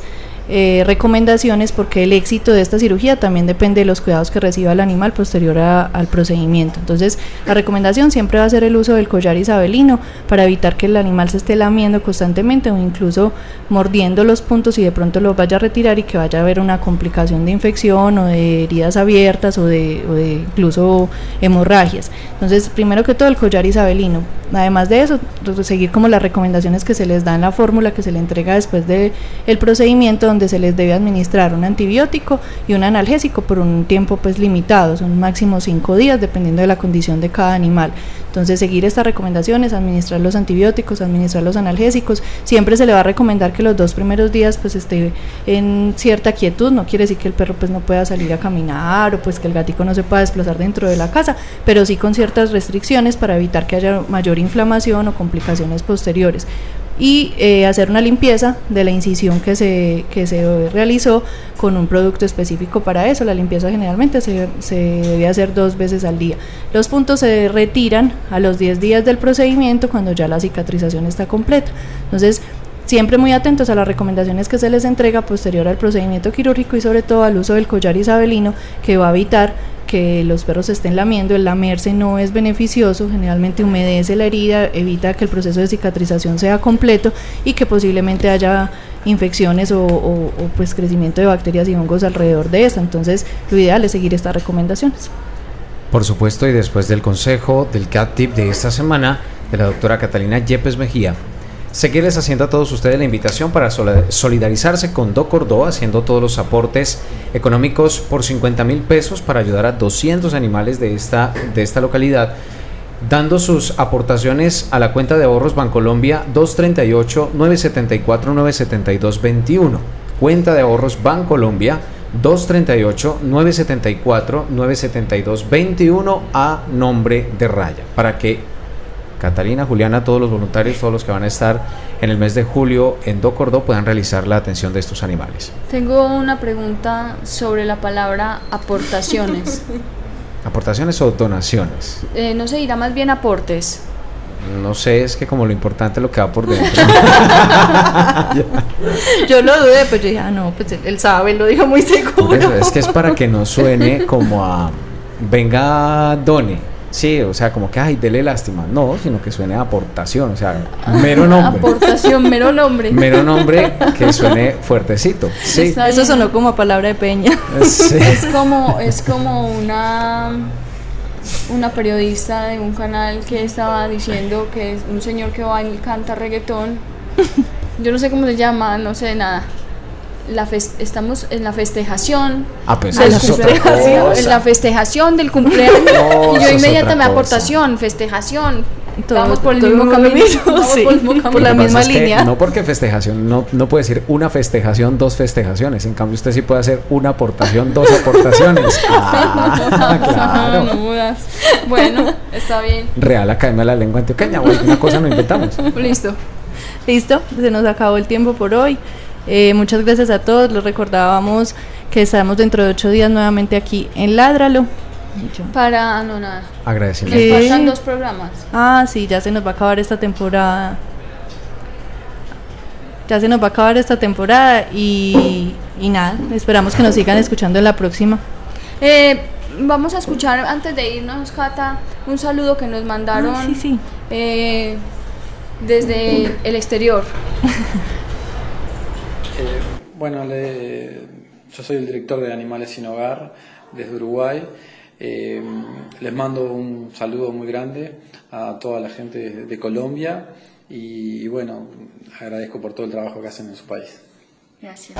Eh, recomendaciones, porque el éxito de esta cirugía también depende de los cuidados que reciba el animal posterior a, al procedimiento. Entonces la recomendación siempre va a ser el uso del collar isabelino para evitar que el animal se esté lamiendo constantemente o incluso mordiendo los puntos y de pronto los vaya a retirar y que vaya a haber una complicación de infección o de heridas abiertas o de, o de incluso hemorragias. Entonces, primero que todo, el collar isabelino. Además de eso, seguir como las recomendaciones que se les da en la fórmula que se le entrega después del de procedimiento, donde se les debe administrar un antibiótico y un analgésico por un tiempo pues limitado, son máximo cinco días dependiendo de la condición de cada animal. Entonces, seguir estas recomendaciones, administrar los antibióticos, administrar los analgésicos. Siempre se le va a recomendar que los dos primeros días pues esté en cierta quietud, no quiere decir que el perro pues no pueda salir a caminar o pues que el gatico no se pueda desplazar dentro de la casa, pero sí con ciertas restricciones para evitar que haya mayor inflamación o complicaciones posteriores. Y eh, hacer una limpieza de la incisión que se, que se realizó con un producto específico para eso. La limpieza generalmente se, se debe hacer dos veces al día. Los puntos se retiran a los diez días del procedimiento cuando ya la cicatrización está completa. Entonces, siempre muy atentos a las recomendaciones que se les entrega posterior al procedimiento quirúrgico y sobre todo al uso del collar isabelino, que va a evitar que los perros se estén lamiendo. El lamerse no es beneficioso, generalmente humedece la herida, evita que el proceso de cicatrización sea completo y que posiblemente haya infecciones o, o, o pues crecimiento de bacterias y hongos alrededor de esta. Entonces, lo ideal es seguir estas recomendaciones. Por supuesto, y después del consejo del cat tip de esta semana de la doctora Catalina Yepes Mejía, sé que les haciendo a todos ustedes la invitación para solidarizarse con Do Cordó, haciendo todos los aportes económicos por cincuenta mil pesos para ayudar a doscientos animales de esta, de esta localidad, dando sus aportaciones a la cuenta de ahorros Bancolombia dos tres ocho, nueve siete cuatro, nueve siete dos dos uno, cuenta de ahorros Bancolombia dos tres ocho, nueve siete cuatro, nueve siete dos dos uno, a nombre de Raya, para que Catalina, Juliana, todos los voluntarios, todos los que van a estar en el mes de julio en Do Cordó puedan realizar la atención de estos animales. Tengo una pregunta sobre la palabra aportaciones. ¿Aportaciones o donaciones? Eh, no sé, dirá más bien aportes. No sé, es que como lo importante es lo que va por dentro. Yo lo dudé, pero yo dije, ah, no, pues él sabe, él lo dijo muy seguro. Eso, es que es para que no suene como a venga, done. Sí, o sea, como que, ay, dele lástima. No, sino que suene a aportación, o sea, mero nombre. Aportación, mero nombre. Mero nombre que suene fuertecito. Sí. Eso sonó como palabra de peña. Sí. Es como, es como una, una periodista de un canal que estaba diciendo que es un señor que va y canta reggaetón. Yo no sé cómo se llama, no sé de nada. La fest- estamos en la festejación, ah, pues del cumpleaños, en la festejación del cumpleaños, no, y yo inmediatamente aportación, festejación, todo, vamos por el mismo camino, vamos sí, por, el mismo, por la misma línea. No, porque festejación, no, no puede decir una festejación, dos festejaciones, en cambio usted sí puede hacer una aportación, dos aportaciones. Ah, claro. No, no, bueno, está bien. Real Academia de la Lengua Antioqueña, o alguna cosa nos inventamos. Listo, listo, se nos acabó el tiempo por hoy. Eh, muchas gracias a todos, les recordábamos que estamos dentro de ocho días nuevamente aquí en Ládralo, para no nada. Agradecimiento. Les pasan dos programas. Ah, sí, ya se nos va a acabar esta temporada. Ya se nos va a acabar esta temporada y, y nada, esperamos que nos sigan escuchando en la próxima. Eh, vamos a escuchar antes de irnos, Cata, un saludo que nos mandaron ah, sí, sí. Eh, desde el exterior. Eh, bueno, le, yo soy el director de Animales sin Hogar desde Uruguay. Eh, les mando un saludo muy grande a toda la gente de, de Colombia y, y bueno, agradezco por todo el trabajo que hacen en su país. Gracias.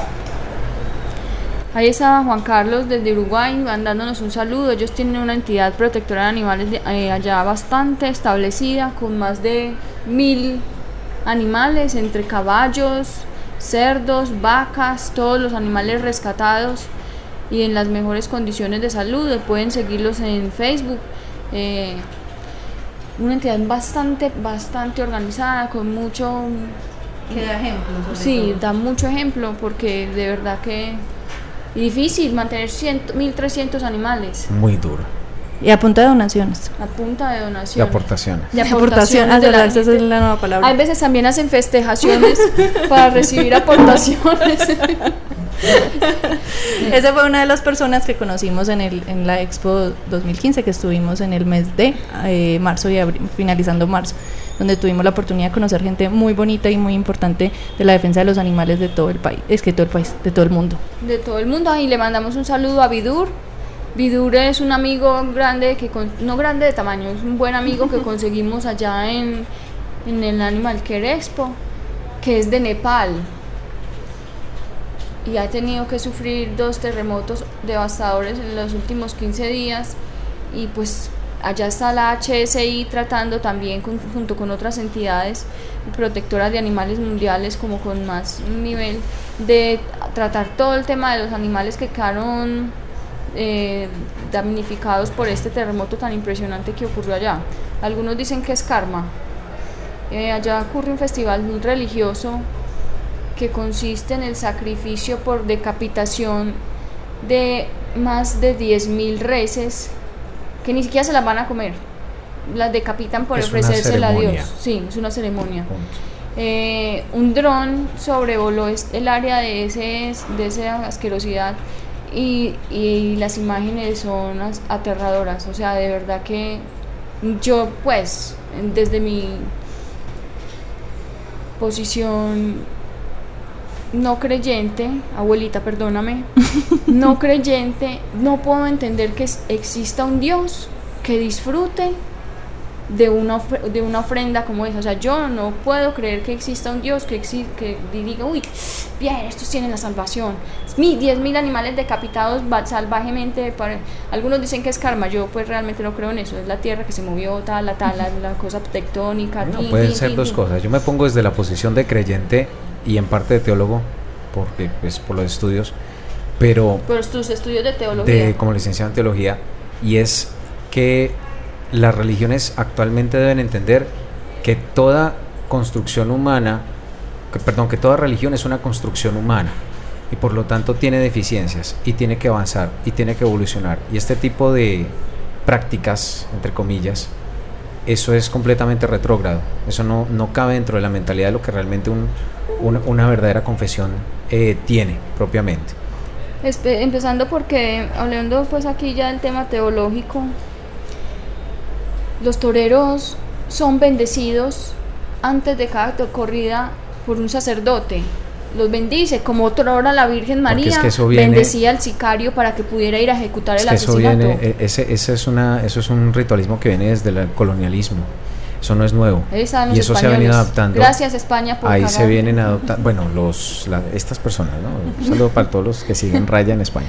Ahí estaba Juan Carlos desde Uruguay mandándonos un saludo. Ellos tienen una entidad protectora de animales de, eh, allá bastante establecida, con más de mil animales, entre caballos, cerdos, vacas, todos los animales rescatados y en las mejores condiciones de salud. Pueden seguirlos en Facebook. Eh, una entidad bastante, bastante organizada, con mucho... Que da ejemplo. Sí, todo. Da mucho ejemplo, porque de verdad que... Y difícil mantener mil trescientos animales. Muy duro. Y a punta de donaciones. A punta de donaciones. De aportaciones. De aportaciones. aportaciones de la, es la nueva palabra. Hay veces también hacen festejaciones para recibir aportaciones. Esa fue una de las personas que conocimos en el en la Expo dos mil quince, que estuvimos en el mes de eh, marzo y abril, finalizando marzo, donde tuvimos la oportunidad de conocer gente muy bonita y muy importante de la defensa de los animales de todo el país, es que todo el país, de todo el mundo. De todo el mundo, y le mandamos un saludo a Vidur. Vidur es un amigo grande, que con, no grande de tamaño, es un buen amigo que conseguimos allá en, en el Animal Care Expo, que es de Nepal. Y ha tenido que sufrir dos terremotos devastadores en los últimos quince días, y pues allá está la H S I tratando también con, junto con otras entidades protectoras de animales mundiales, como con más nivel, de tratar todo el tema de los animales que quedaron eh, damnificados por este terremoto tan impresionante que ocurrió allá. Algunos dicen que es karma. Eh, allá ocurre un festival religioso que consiste en el sacrificio por decapitación de más de diez mil reses, que ni siquiera se las van a comer, las decapitan por ofrecérsela a Dios. Sí, es una ceremonia. Eh, un dron sobrevoló el área de, ese, de esa asquerosidad y, y las imágenes son aterradoras. O sea, de verdad que yo, pues, desde mi posición... no creyente, abuelita, perdóname, no creyente, no puedo entender que exista un Dios que disfrute de una, of- de una ofrenda como esa. O sea, yo no puedo creer que exista un Dios que, exi- que diga, uy, bien, estos tienen la salvación, diez mil animales decapitados salvajemente. Para... Algunos dicen que es karma, yo pues realmente no creo en eso. Es la tierra que se movió, tal, la tal, la, la cosa tectónica. No, pueden tín, ser tín, dos tín. cosas. Yo me pongo desde la posición de creyente y en parte de teólogo, porque pues por los estudios, pero por tus estudios de teología, de, como licenciado en teología, y es que las religiones actualmente deben entender que toda construcción humana, que, perdón, que toda religión es una construcción humana y por lo tanto tiene deficiencias y tiene que avanzar y tiene que evolucionar, y este tipo de prácticas, entre comillas, eso es completamente retrógrado. Eso no, no cabe dentro de la mentalidad de lo que realmente un, una, una verdadera confesión eh, tiene propiamente. Espe- empezando porque, hablando pues aquí ya del tema teológico, los toreros son bendecidos antes de cada corrida por un sacerdote. Los bendice, como otrora la Virgen María es que viene, bendecía al sicario para que pudiera ir a ejecutar el es que asesinato. Eso viene, ese, ese es una, eso es un ritualismo que viene desde el colonialismo. Eso no es nuevo. Y eso españoles. Se ha venido adaptando. Gracias, España, por ahí se vienen adoptando. Bueno, los, la, estas personas, ¿no? Un saludo para todos los que siguen Raya en España.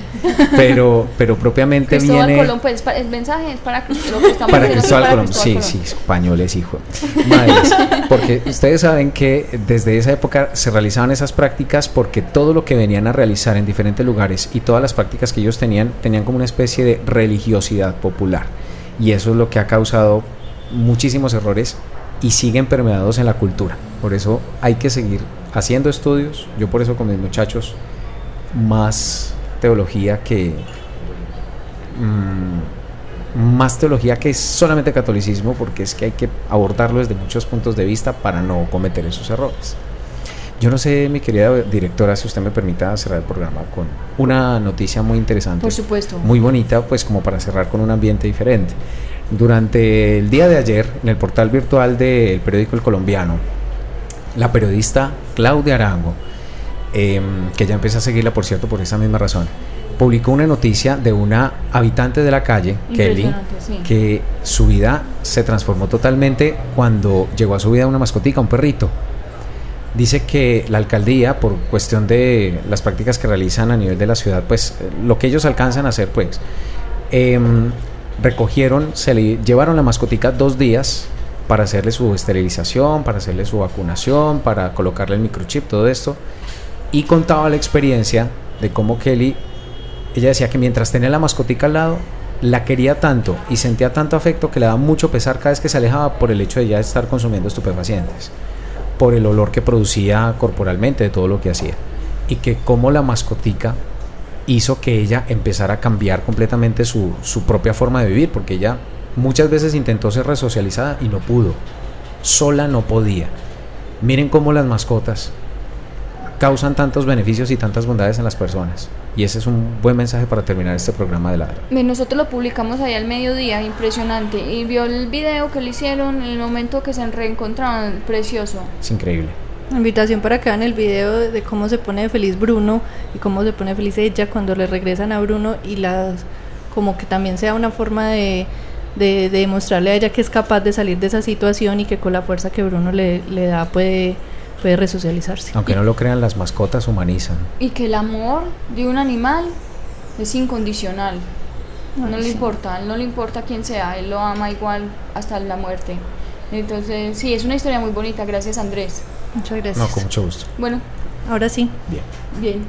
Pero, pero propiamente Cristóbal viene. Colón, pues, el mensaje es para Cristóbal Colón. Para Cristóbal Colón, sí, Colón. Sí, españoles, hijo. Madres, porque ustedes saben que desde esa época se realizaban esas prácticas, porque todo lo que venían a realizar en diferentes lugares y todas las prácticas que ellos tenían, tenían como una especie de religiosidad popular. Y eso es lo que ha causado muchísimos errores y siguen permeados en la cultura. Por eso hay que seguir haciendo estudios. Yo por eso con mis muchachos, más teología que mmm, más teología que solamente catolicismo, porque es que hay que abordarlo desde muchos puntos de vista para no cometer esos errores. Yo no sé, mi querida directora, si usted me permita cerrar el programa con una noticia muy interesante. Por supuesto. Muy bonita, pues como para cerrar con un ambiente diferente. Durante el día de ayer, en el portal virtual del periódico El Colombiano, la periodista Claudia Arango, eh, que ya empecé a seguirla, por cierto, por esa misma razón, publicó una noticia de una habitante de la calle, Kelly, sí, que su vida se transformó totalmente cuando llegó a su vida una mascotica, un perrito. Dice que la alcaldía, por cuestión de las prácticas que realizan a nivel de la ciudad, pues lo que ellos alcanzan a hacer, pues eh, recogieron, se le llevaron la mascotica dos días para hacerle su esterilización, para hacerle su vacunación, para colocarle el microchip, todo esto, y contaba la experiencia de cómo Kelly, ella decía que mientras tenía la mascotica al lado, la quería tanto y sentía tanto afecto que le daba mucho pesar cada vez que se alejaba por el hecho de ya estar consumiendo estupefacientes, por el olor que producía corporalmente de todo lo que hacía, y que como la mascotica hizo que ella empezara a cambiar completamente su, su propia forma de vivir, porque ella muchas veces intentó ser resocializada y no pudo, sola no podía. Miren cómo las mascotas causan tantos beneficios y tantas bondades en las personas, y ese es un buen mensaje para terminar este programa de Ladra. Nosotros lo publicamos ahí al mediodía, impresionante, y vio el video que le hicieron en el momento que se reencontraron, precioso. Es increíble. Invitación para que vean el video de cómo se pone feliz Bruno y cómo se pone feliz ella cuando le regresan a Bruno, y las, como que también sea una forma de de demostrarle a ella que es capaz de salir de esa situación y que con la fuerza que Bruno le, le da puede... puede resocializarse. Aunque no lo crean, las mascotas humanizan. Y que el amor de un animal es incondicional. No, no le importa, no le importa quién sea, él lo ama igual hasta la muerte. Entonces, sí, es una historia muy bonita. Gracias, Andrés. Muchas gracias. No, con mucho gusto. Bueno, ahora sí. Bien. Bien.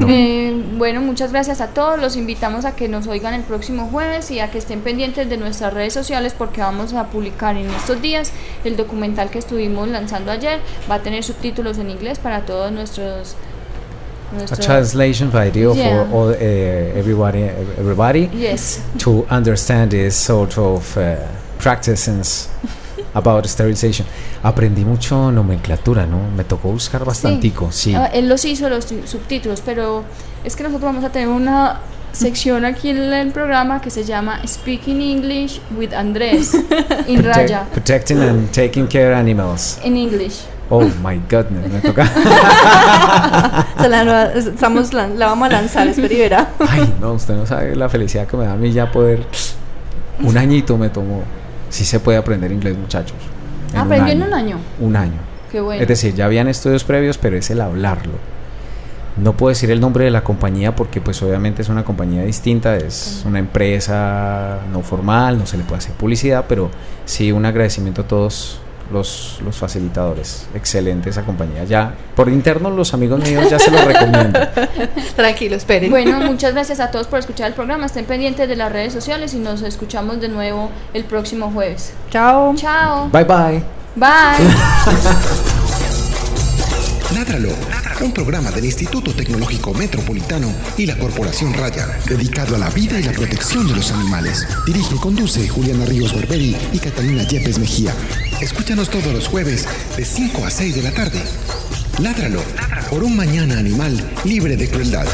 No. eh, bueno, muchas gracias a todos. Los invitamos a que nos oigan el próximo jueves y a que estén pendientes de nuestras redes sociales, porque vamos a publicar en estos días el documental que estuvimos lanzando ayer. Va a tener subtítulos en inglés para todos nuestros... nuestros a translation video yeah. for all, uh, everybody, everybody yes. to understand this sort of uh, practices about sterilization. Aprendí mucho nomenclatura, ¿no? Me tocó buscar bastantico, sí. sí. Él los hizo, los t- subtítulos, pero es que nosotros vamos a tener una sección aquí en el programa que se llama Speaking English with Andrés in Protect, Raya. Protecting and taking care of animals. In English. Oh my goodness, me toca. Se la, estamos, la, la vamos a lanzar, espera. Ay, no, usted no sabe la felicidad que me da a mí ya poder... Un añito me tomó. Sí se puede aprender inglés, muchachos. En ¿Aprendió un en un año? Un año. Qué bueno. Es decir, ya habían estudios previos, pero es el hablarlo. No puedo decir el nombre de la compañía porque pues obviamente es una compañía distinta, es una empresa no formal, no se le puede hacer publicidad, pero sí un agradecimiento a todos los, los facilitadores. Excelente esa compañía. Ya por interno los amigos míos ya se los recomiendo. Tranquilo, esperen. Bueno, muchas gracias a todos por escuchar el programa. Estén pendientes de las redes sociales y nos escuchamos de nuevo el próximo jueves. Chao. Chao. Bye bye. Bye. Ládralo, un programa del Instituto Tecnológico Metropolitano y la Corporación Raya, dedicado a la vida y la protección de los animales. Dirige y conduce Juliana Ríos Barberi y Catalina Yepes Mejía. Escúchanos todos los jueves de cinco a seis de la tarde. Ládralo, por un mañana animal libre de crueldad.